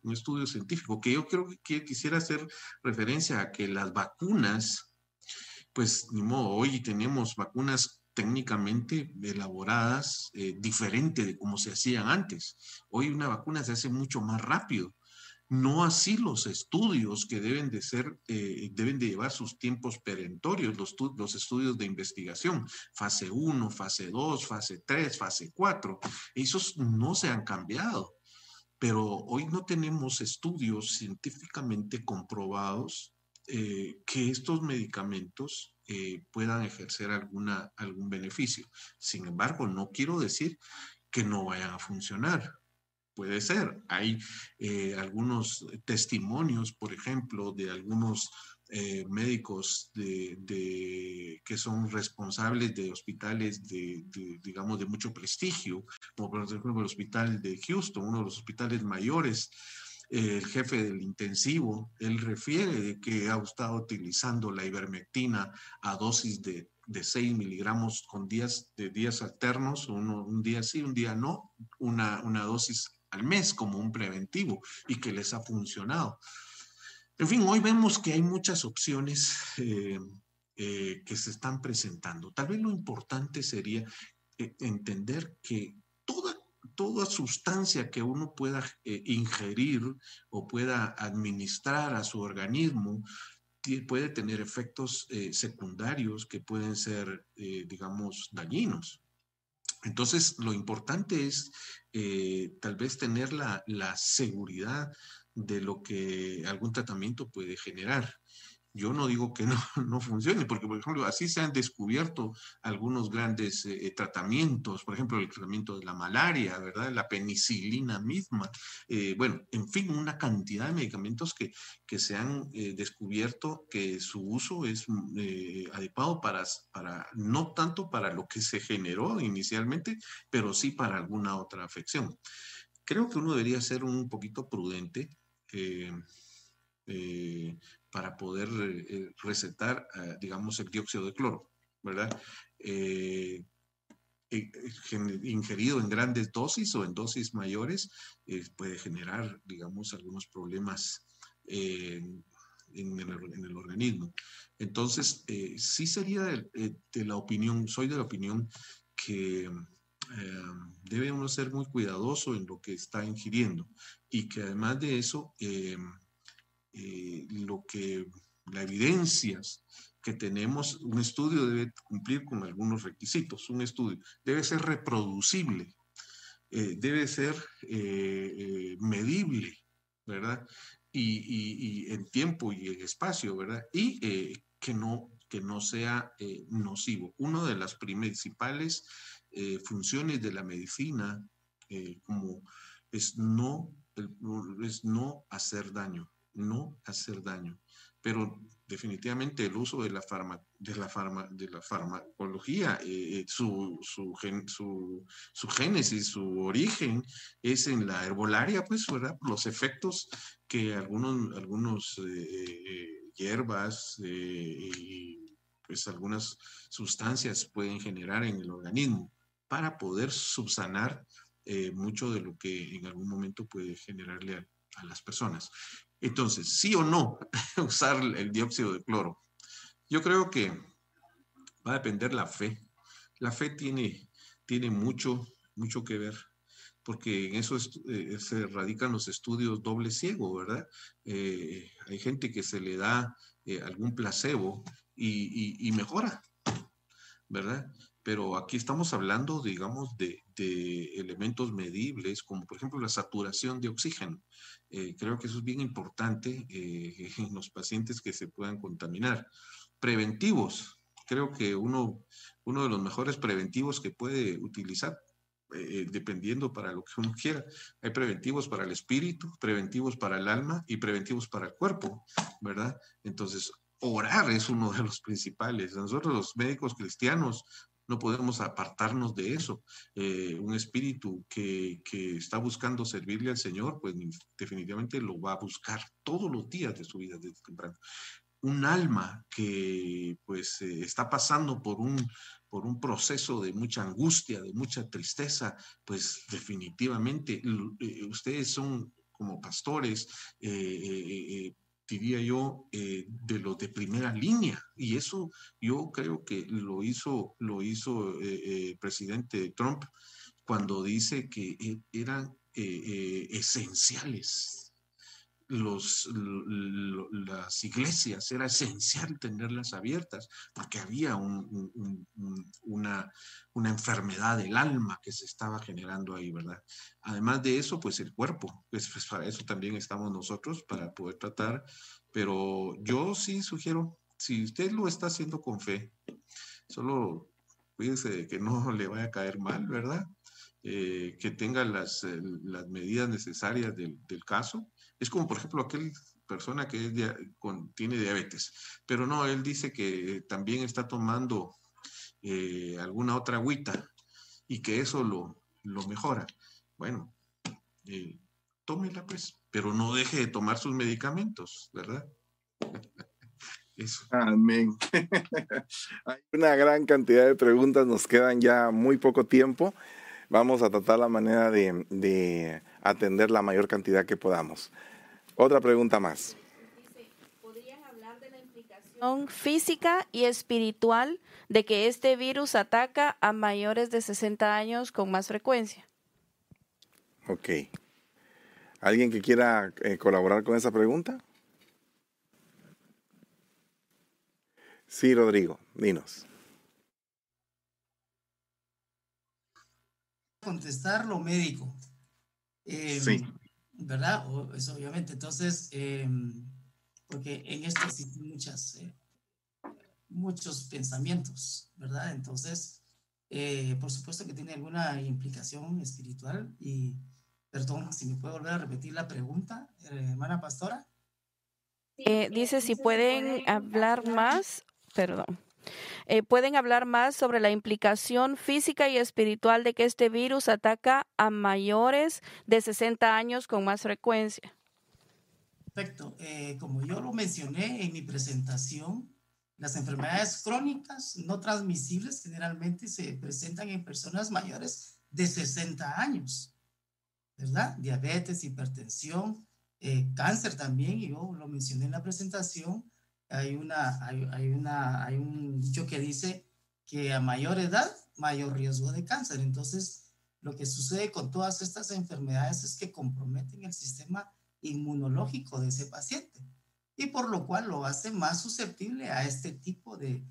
científico, que yo creo que quisiera hacer referencia a que las vacunas, pues ni modo, hoy tenemos vacunas técnicamente elaboradas diferente de como se hacían antes. Hoy una vacuna se hace mucho más rápido. No así los estudios que deben de ser, deben de llevar sus tiempos perentorios, los estudios de investigación, fase 1, fase 2, fase 3, fase 4. Esos no se han cambiado, pero hoy no tenemos estudios científicamente comprobados que estos medicamentos puedan ejercer algún beneficio. Sin embargo, no quiero decir que no vayan a funcionar. Puede ser. Hay algunos testimonios, por ejemplo, de algunos médicos que son responsables de hospitales digamos, de mucho prestigio, como por ejemplo el hospital de Houston, uno de los hospitales mayores. El jefe del intensivo, él refiere de que ha estado utilizando la ivermectina a dosis de 6 miligramos con días alternos, un día sí, un día no, una dosis al mes como un preventivo y que les ha funcionado. En fin, hoy vemos que hay muchas opciones que se están presentando. Tal vez lo importante sería entender que toda sustancia que uno pueda ingerir o pueda administrar a su organismo puede tener efectos secundarios que pueden ser, digamos, dañinos. Entonces, lo importante es tal vez tener la seguridad de lo que algún tratamiento puede generar. Yo no digo que no funcione, porque, por ejemplo, así se han descubierto algunos grandes tratamientos, por ejemplo, el tratamiento de la malaria, ¿verdad? La penicilina misma. Bueno, en fin, una cantidad de medicamentos que se han descubierto que su uso es adecuado para, no tanto para lo que se generó inicialmente, pero sí para alguna otra afección. Creo que uno debería ser un poquito prudente, para poder recetar, digamos, el dióxido de cloro, ¿verdad? Ingerido en grandes dosis o en dosis mayores, puede generar, digamos, algunos problemas en el organismo. Entonces, sí sería de la opinión, soy de la opinión que debe uno ser muy cuidadoso en lo que está ingiriendo y que además de eso, la evidencia que tenemos, un estudio debe cumplir con algunos requisitos, un estudio debe ser reproducible, debe ser medible, ¿verdad? Y en tiempo y en espacio, ¿verdad? Y que no sea nocivo. Una de las principales funciones de la medicina es no hacer daño. No hacer daño, pero definitivamente el uso de la farmacología, su génesis, su origen es en la herbolaria, pues, ¿verdad? Los efectos que algunos hierbas y pues algunas sustancias pueden generar en el organismo para poder subsanar mucho de lo que en algún momento puede generarle a las personas. Entonces, ¿sí o no usar el dióxido de cloro? Yo creo que va a depender la fe. La fe tiene mucho que ver, porque en eso se radican los estudios doble ciego, ¿verdad? Hay gente que se le da algún placebo y mejora, ¿verdad? pero aquí estamos hablando, digamos, de elementos medibles, como por ejemplo la saturación de oxígeno. Creo que eso es bien importante en los pacientes que se puedan contaminar. Preventivos, creo que uno de los mejores preventivos que puede utilizar, dependiendo para lo que uno quiera. Hay preventivos para el espíritu, preventivos para el alma y preventivos para el cuerpo, ¿verdad? Entonces, orar es uno de los principales. Nosotros los médicos cristianos no podemos apartarnos de eso. Un espíritu que está buscando servirle al Señor, pues definitivamente lo va a buscar todos los días de su vida desde temprano. Un alma que pues está pasando por un proceso de mucha angustia, de mucha tristeza, pues definitivamente ustedes son como pastores, diría yo, de los de primera línea. Y eso yo creo que lo hizo el presidente Trump cuando dice que eran esenciales. Las iglesias, era esencial tenerlas abiertas porque había una enfermedad del alma que se estaba generando ahí, ¿verdad? Además de eso, pues el cuerpo, pues para eso también estamos nosotros, para poder tratar. Pero yo sí sugiero, si usted lo está haciendo con fe, solo cuídese de que no le vaya a caer mal, ¿verdad? Que tenga las medidas necesarias del caso. Es como, por ejemplo, aquel persona que tiene diabetes, pero no, él dice que también está tomando alguna otra agüita y que eso lo mejora. Bueno, tómela pues, pero no deje de tomar sus medicamentos, ¿verdad? Eso. Amén. Hay una gran cantidad de preguntas, nos quedan ya muy poco tiempo. Vamos a tratar la manera de atender la mayor cantidad que podamos. Otra pregunta más. ¿Podrían hablar de la implicación física y espiritual de que este virus ataca a mayores de 60 años con más frecuencia? Ok. ¿Alguien que quiera colaborar con esa pregunta? Sí, Rodrigo, dinos. Contestar lo médico, sí, ¿verdad? Eso obviamente. Entonces, porque en esto existen muchos pensamientos, ¿verdad? Entonces, por supuesto que tiene alguna implicación espiritual. Y perdón, si me puede volver a repetir la pregunta, hermana pastora. Dice si pueden hablar más, perdón. ¿Pueden hablar más sobre la implicación física y espiritual de que este virus ataca a mayores de 60 años con más frecuencia? Perfecto. Como yo lo mencioné en mi presentación, las enfermedades crónicas no transmisibles generalmente se presentan en personas mayores de 60 años, ¿verdad? Diabetes, hipertensión, cáncer también, yo lo mencioné en la presentación. Hay un dicho que dice que a mayor edad, mayor riesgo de cáncer. Entonces, lo que sucede con todas estas enfermedades es que comprometen el sistema inmunológico de ese paciente y por lo cual lo hace más susceptible a este tipo de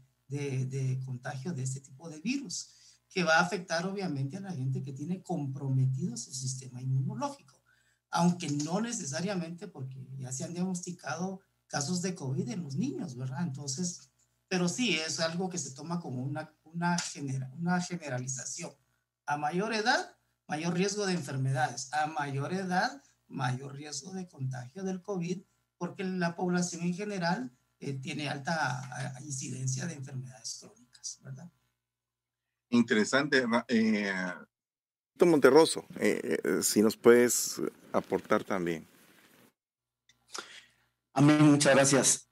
contagio, de este tipo de virus, que va a afectar obviamente a la gente que tiene comprometido su sistema inmunológico, aunque no necesariamente, porque ya se han diagnosticado casos de COVID en los niños, ¿verdad? Entonces, pero sí es algo que se toma como una generalización. A mayor edad, mayor riesgo de enfermedades. A mayor edad, mayor riesgo de contagio del COVID, porque la población en general tiene alta incidencia de enfermedades crónicas, ¿verdad? Interesante. Monterroso, si nos puedes aportar también. Amén, muchas gracias.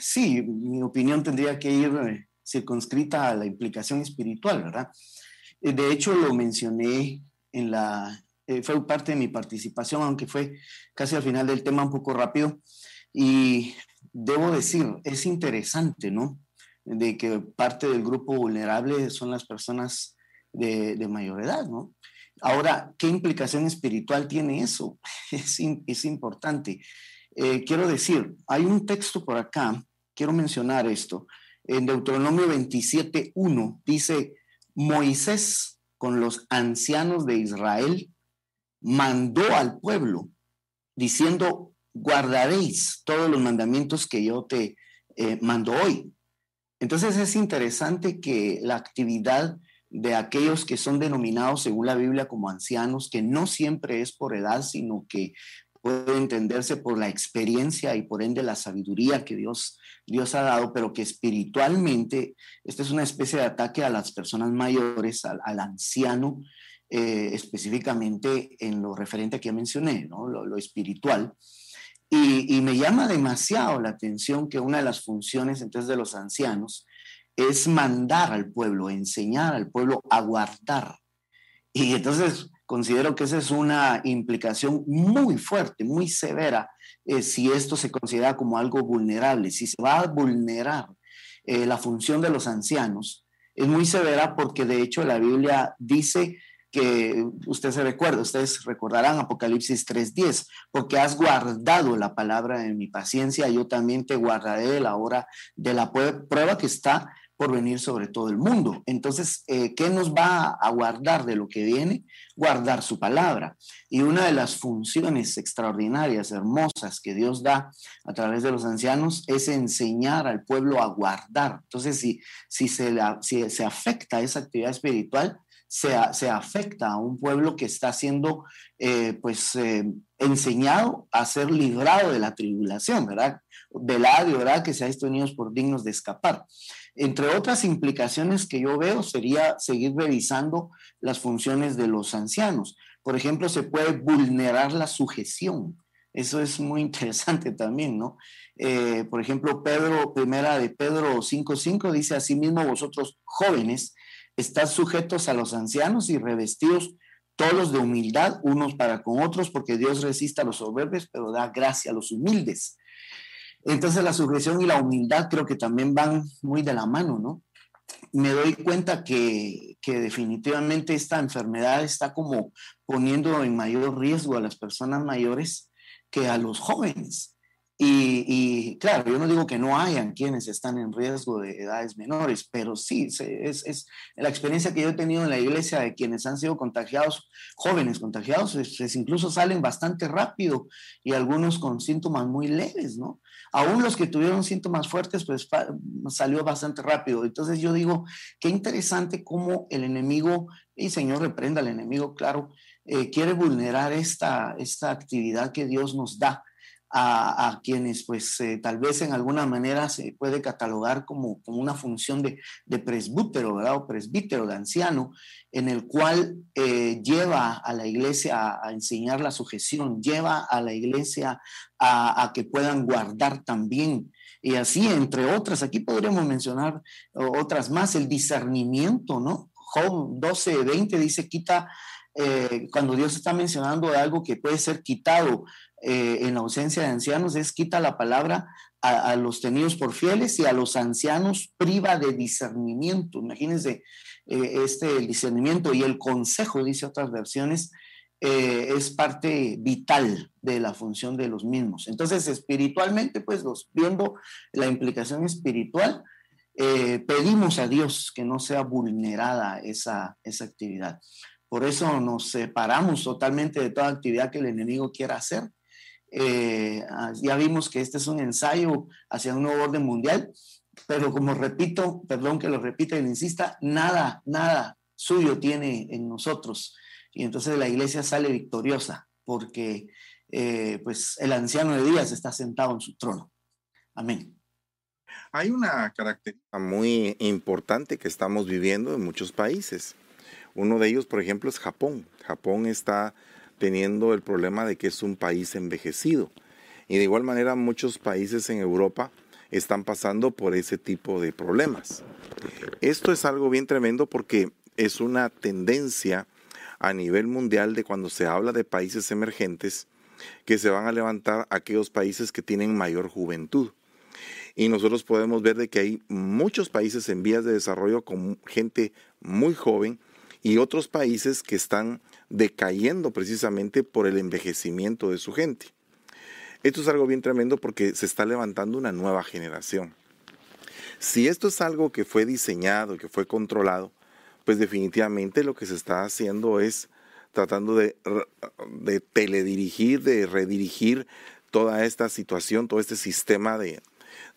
Sí, mi opinión tendría que ir circunscrita a la implicación espiritual, ¿verdad? De hecho, lo mencioné en fue parte de mi participación, aunque fue casi al final del tema un poco rápido. Y debo decir, es interesante, ¿no? De que parte del grupo vulnerable son las personas de mayor edad, ¿no? Ahora, ¿qué implicación espiritual tiene eso? Es importante. Quiero decir, hay un texto por acá, quiero mencionar esto, en Deuteronomio 27:1, dice, Moisés con los ancianos de Israel mandó al pueblo diciendo: guardaréis todos los mandamientos que yo te mando hoy. Entonces es interesante que la actividad de aquellos que son denominados según la Biblia como ancianos, que no siempre es por edad, sino que puede entenderse por la experiencia y por ende la sabiduría que Dios ha dado, pero que espiritualmente, esta es una especie de ataque a las personas mayores, al anciano, específicamente en lo referente que mencioné, ¿no? Lo espiritual. Y me llama demasiado la atención que una de las funciones entonces de los ancianos es mandar al pueblo, enseñar al pueblo a guardar. Y entonces considero que esa es una implicación muy fuerte, muy severa, si esto se considera como algo vulnerable, si se va a vulnerar la función de los ancianos. Es muy severa porque de hecho la Biblia dice que, ustedes recordarán Apocalipsis 3:10, porque has guardado la palabra de mi paciencia, yo también te guardaré de la hora de la prueba que está por venir sobre todo el mundo. Entonces, ¿qué nos va a guardar de lo que viene? Guardar su palabra. Y una de las funciones extraordinarias, hermosas, que Dios da a través de los ancianos es enseñar al pueblo a guardar. Entonces, si se afecta esa actividad espiritual, se afecta a un pueblo que está siendo enseñado a ser librado de la tribulación, ¿verdad? Velad y orad que seáis tenidos por dignos de escapar. Entre otras implicaciones que yo veo sería seguir revisando las funciones de los ancianos. Por ejemplo, se puede vulnerar la sujeción. Eso es muy interesante también, ¿no? Por ejemplo, primera de Pedro 5:5 dice: asimismo vosotros jóvenes, estad sujetos a los ancianos y revestidos todos de humildad unos para con otros, porque Dios resiste a los soberbios, pero da gracia a los humildes. Entonces la sujeción y la humildad creo que también van muy de la mano, ¿no? Me doy cuenta que definitivamente esta enfermedad está como poniendo en mayor riesgo a las personas mayores que a los jóvenes. Y claro, yo no digo que no hayan quienes están en riesgo de edades menores, pero sí, es la experiencia que yo he tenido en la iglesia de quienes han sido contagiados, jóvenes contagiados, incluso salen bastante rápido y algunos con síntomas muy leves, ¿no? Aún los que tuvieron síntomas fuertes, pues salió bastante rápido. Entonces yo digo, qué interesante cómo el enemigo, y Señor reprenda al enemigo, claro, quiere vulnerar esta actividad que Dios nos da. A quienes pues tal vez en alguna manera se puede catalogar como una función de presbítero, ¿verdad? O presbítero, de anciano, en el cual lleva a la iglesia a enseñar la sujeción, lleva a la iglesia a que puedan guardar también. Y así, entre otras, aquí podríamos mencionar otras más, el discernimiento, ¿no? Job 12:20 dice, cuando Dios está mencionando de algo que puede ser quitado, en la ausencia de ancianos, es quita la palabra a los tenidos por fieles y a los ancianos priva de discernimiento. Imagínense el discernimiento y el consejo, dice otras versiones, es parte vital de la función de los mismos. Entonces, espiritualmente, pues viendo la implicación espiritual, pedimos a Dios que no sea vulnerada esa actividad. Por eso nos separamos totalmente de toda actividad que el enemigo quiera hacer. Ya vimos que este es un ensayo hacia un nuevo orden mundial, pero como repito, perdón que lo repita y lo insista, nada suyo tiene en nosotros, y entonces la iglesia sale victoriosa porque pues el anciano de días está sentado en su trono. Amén. Hay una característica muy importante que estamos viviendo en muchos países. Uno de ellos, por ejemplo, es Japón. Japón está teniendo el problema de que es un país envejecido. Y de igual manera muchos países en Europa están pasando por ese tipo de problemas. Esto es algo bien tremendo porque es una tendencia a nivel mundial de cuando se habla de países emergentes que se van a levantar aquellos países que tienen mayor juventud. Y nosotros podemos ver de que hay muchos países en vías de desarrollo con gente muy joven y otros países que están decayendo precisamente por el envejecimiento de su gente. Esto es algo bien tremendo porque se está levantando una nueva generación. Si esto es algo que fue diseñado, que fue controlado, pues definitivamente lo que se está haciendo es tratando de teledirigir, de redirigir toda esta situación, todo este sistema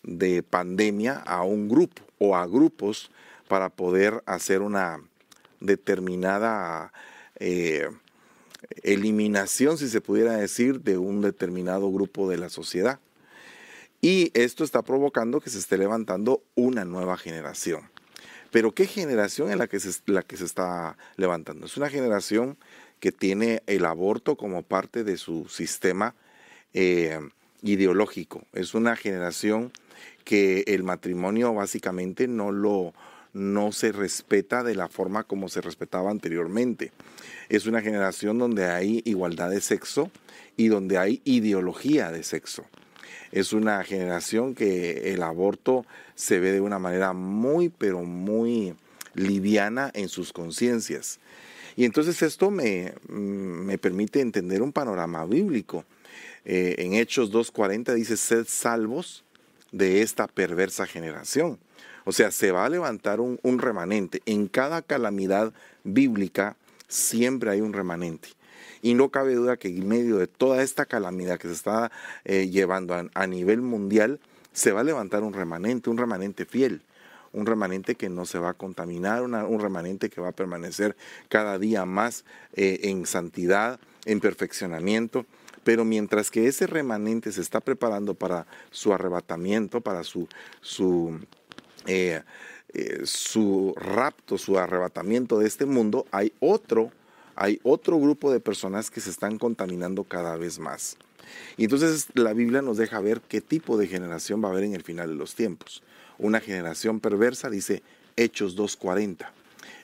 de pandemia a un grupo o a grupos para poder hacer una determinada eliminación, si se pudiera decir, de un determinado grupo de la sociedad. Y esto está provocando que se esté levantando una nueva generación. Pero ¿qué generación es la que se está levantando? Es una generación que tiene el aborto como parte de su sistema ideológico. Es una generación que el matrimonio básicamente no se respeta de la forma como se respetaba anteriormente. Es una generación donde hay igualdad de sexo y donde hay ideología de sexo. Es una generación que el aborto se ve de una manera muy, pero muy liviana en sus conciencias. Y entonces esto me permite entender un panorama bíblico. En Hechos 2:40 dice, sed salvos de esta perversa generación. O sea, se va a levantar un remanente. En cada calamidad bíblica siempre hay un remanente. Y no cabe duda que en medio de toda esta calamidad que se está llevando a nivel mundial, se va a levantar un remanente fiel, un remanente que no se va a contaminar, un remanente que va a permanecer cada día más en santidad, en perfeccionamiento. Pero mientras que ese remanente se está preparando para su arrebatamiento, para su rapto, su arrebatamiento de este mundo, hay otro grupo de personas que se están contaminando cada vez más. Y entonces la Biblia nos deja ver qué tipo de generación va a haber en el final de los tiempos. Una generación perversa, dice Hechos 2:40.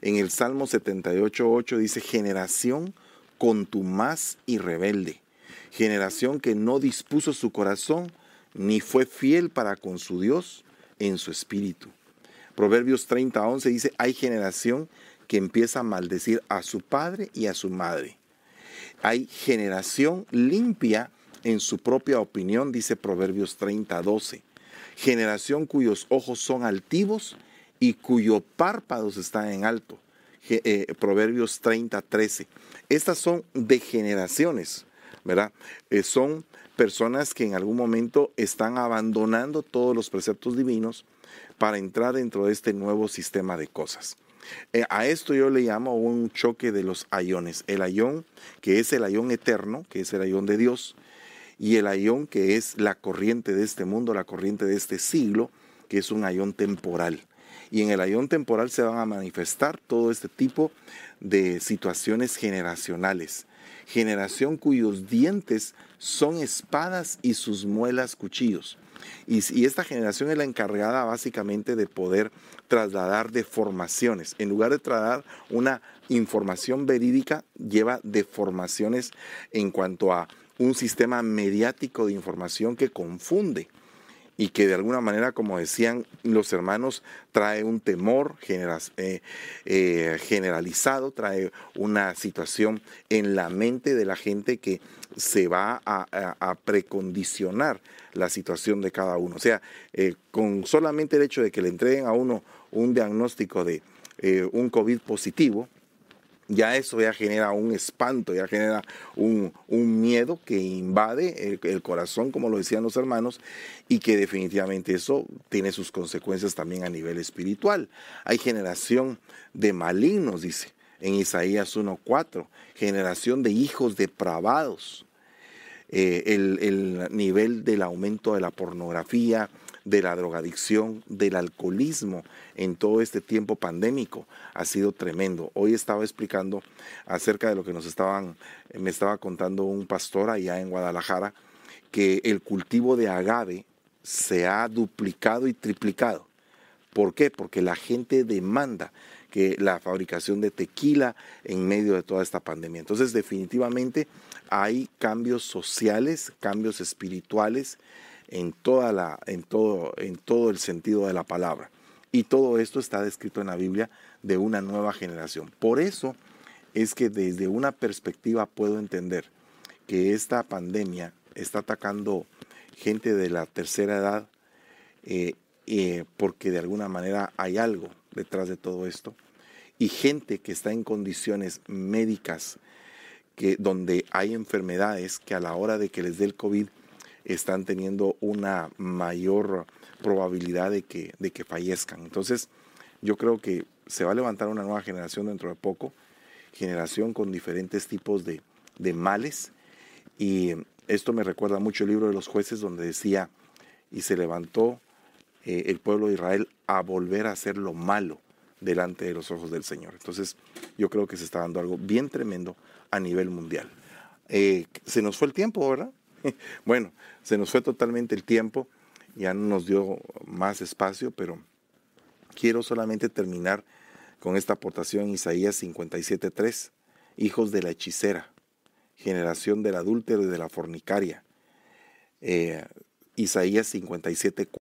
En el Salmo 78:8 dice, generación contumaz y rebelde, generación que no dispuso su corazón ni fue fiel para con su Dios en su espíritu. Proverbios 30:11 dice, hay generación que empieza a maldecir a su padre y a su madre. Hay generación limpia en su propia opinión, dice Proverbios 30:12. Generación cuyos ojos son altivos y cuyo párpados están en alto. Proverbios 30:13. Estas son degeneraciones, ¿verdad? Son personas que en algún momento están abandonando todos los preceptos divinos para entrar dentro de este nuevo sistema de cosas. A esto yo le llamo un choque de los ayones. El ayón, que es el ayón eterno, que es el ayón de Dios, y el ayón que es la corriente de este mundo, la corriente de este siglo, que es un ayón temporal. Y en el ayón temporal se van a manifestar todo este tipo de situaciones generacionales. Generación cuyos dientes son espadas y sus muelas cuchillos. Y esta generación es la encargada básicamente de poder trasladar deformaciones. En lugar de trasladar una información verídica, lleva deformaciones en cuanto a un sistema mediático de información que confunde y que de alguna manera, como decían los hermanos, trae un temor generalizado, trae una situación en la mente de la gente que se va a precondicionar la situación de cada uno. O sea, con solamente el hecho de que le entreguen a uno un diagnóstico de un COVID positivo, ya eso ya genera un espanto, ya genera un miedo que invade el corazón, como lo decían los hermanos, y que definitivamente eso tiene sus consecuencias también a nivel espiritual. Hay generación de malignos, dice en Isaías 1:4, generación de hijos depravados. El nivel del aumento de la pornografía, de la drogadicción, del alcoholismo en todo este tiempo pandémico ha sido tremendo. Hoy estaba explicando acerca de lo que me estaba contando un pastor allá en Guadalajara, que el cultivo de agave se ha duplicado y triplicado. ¿Por qué? Porque la gente demanda que la fabricación de tequila en medio de toda esta pandemia. Entonces, definitivamente hay cambios sociales, cambios espirituales, en todo el sentido de la palabra. Y todo esto está descrito en la Biblia de una nueva generación. Por eso es que desde una perspectiva puedo entender que esta pandemia está atacando gente de la tercera edad, porque de alguna manera hay algo detrás de todo esto y gente que está en condiciones médicas, donde hay enfermedades que a la hora de que les dé el COVID están teniendo una mayor probabilidad de que fallezcan. Entonces, yo creo que se va a levantar una nueva generación dentro de poco, generación con diferentes tipos de males, y esto me recuerda mucho el libro de los jueces, donde decía: y se levantó el pueblo de Israel a volver a hacer lo malo delante de los ojos del Señor. Entonces, yo creo que se está dando algo bien tremendo a nivel mundial. Se nos fue el tiempo, ¿verdad? Bueno, se nos fue totalmente el tiempo, ya no nos dio más espacio, pero quiero solamente terminar con esta aportación, Isaías 57:3, hijos de la hechicera, generación del adúltero y de la fornicaria. Isaías 57:4.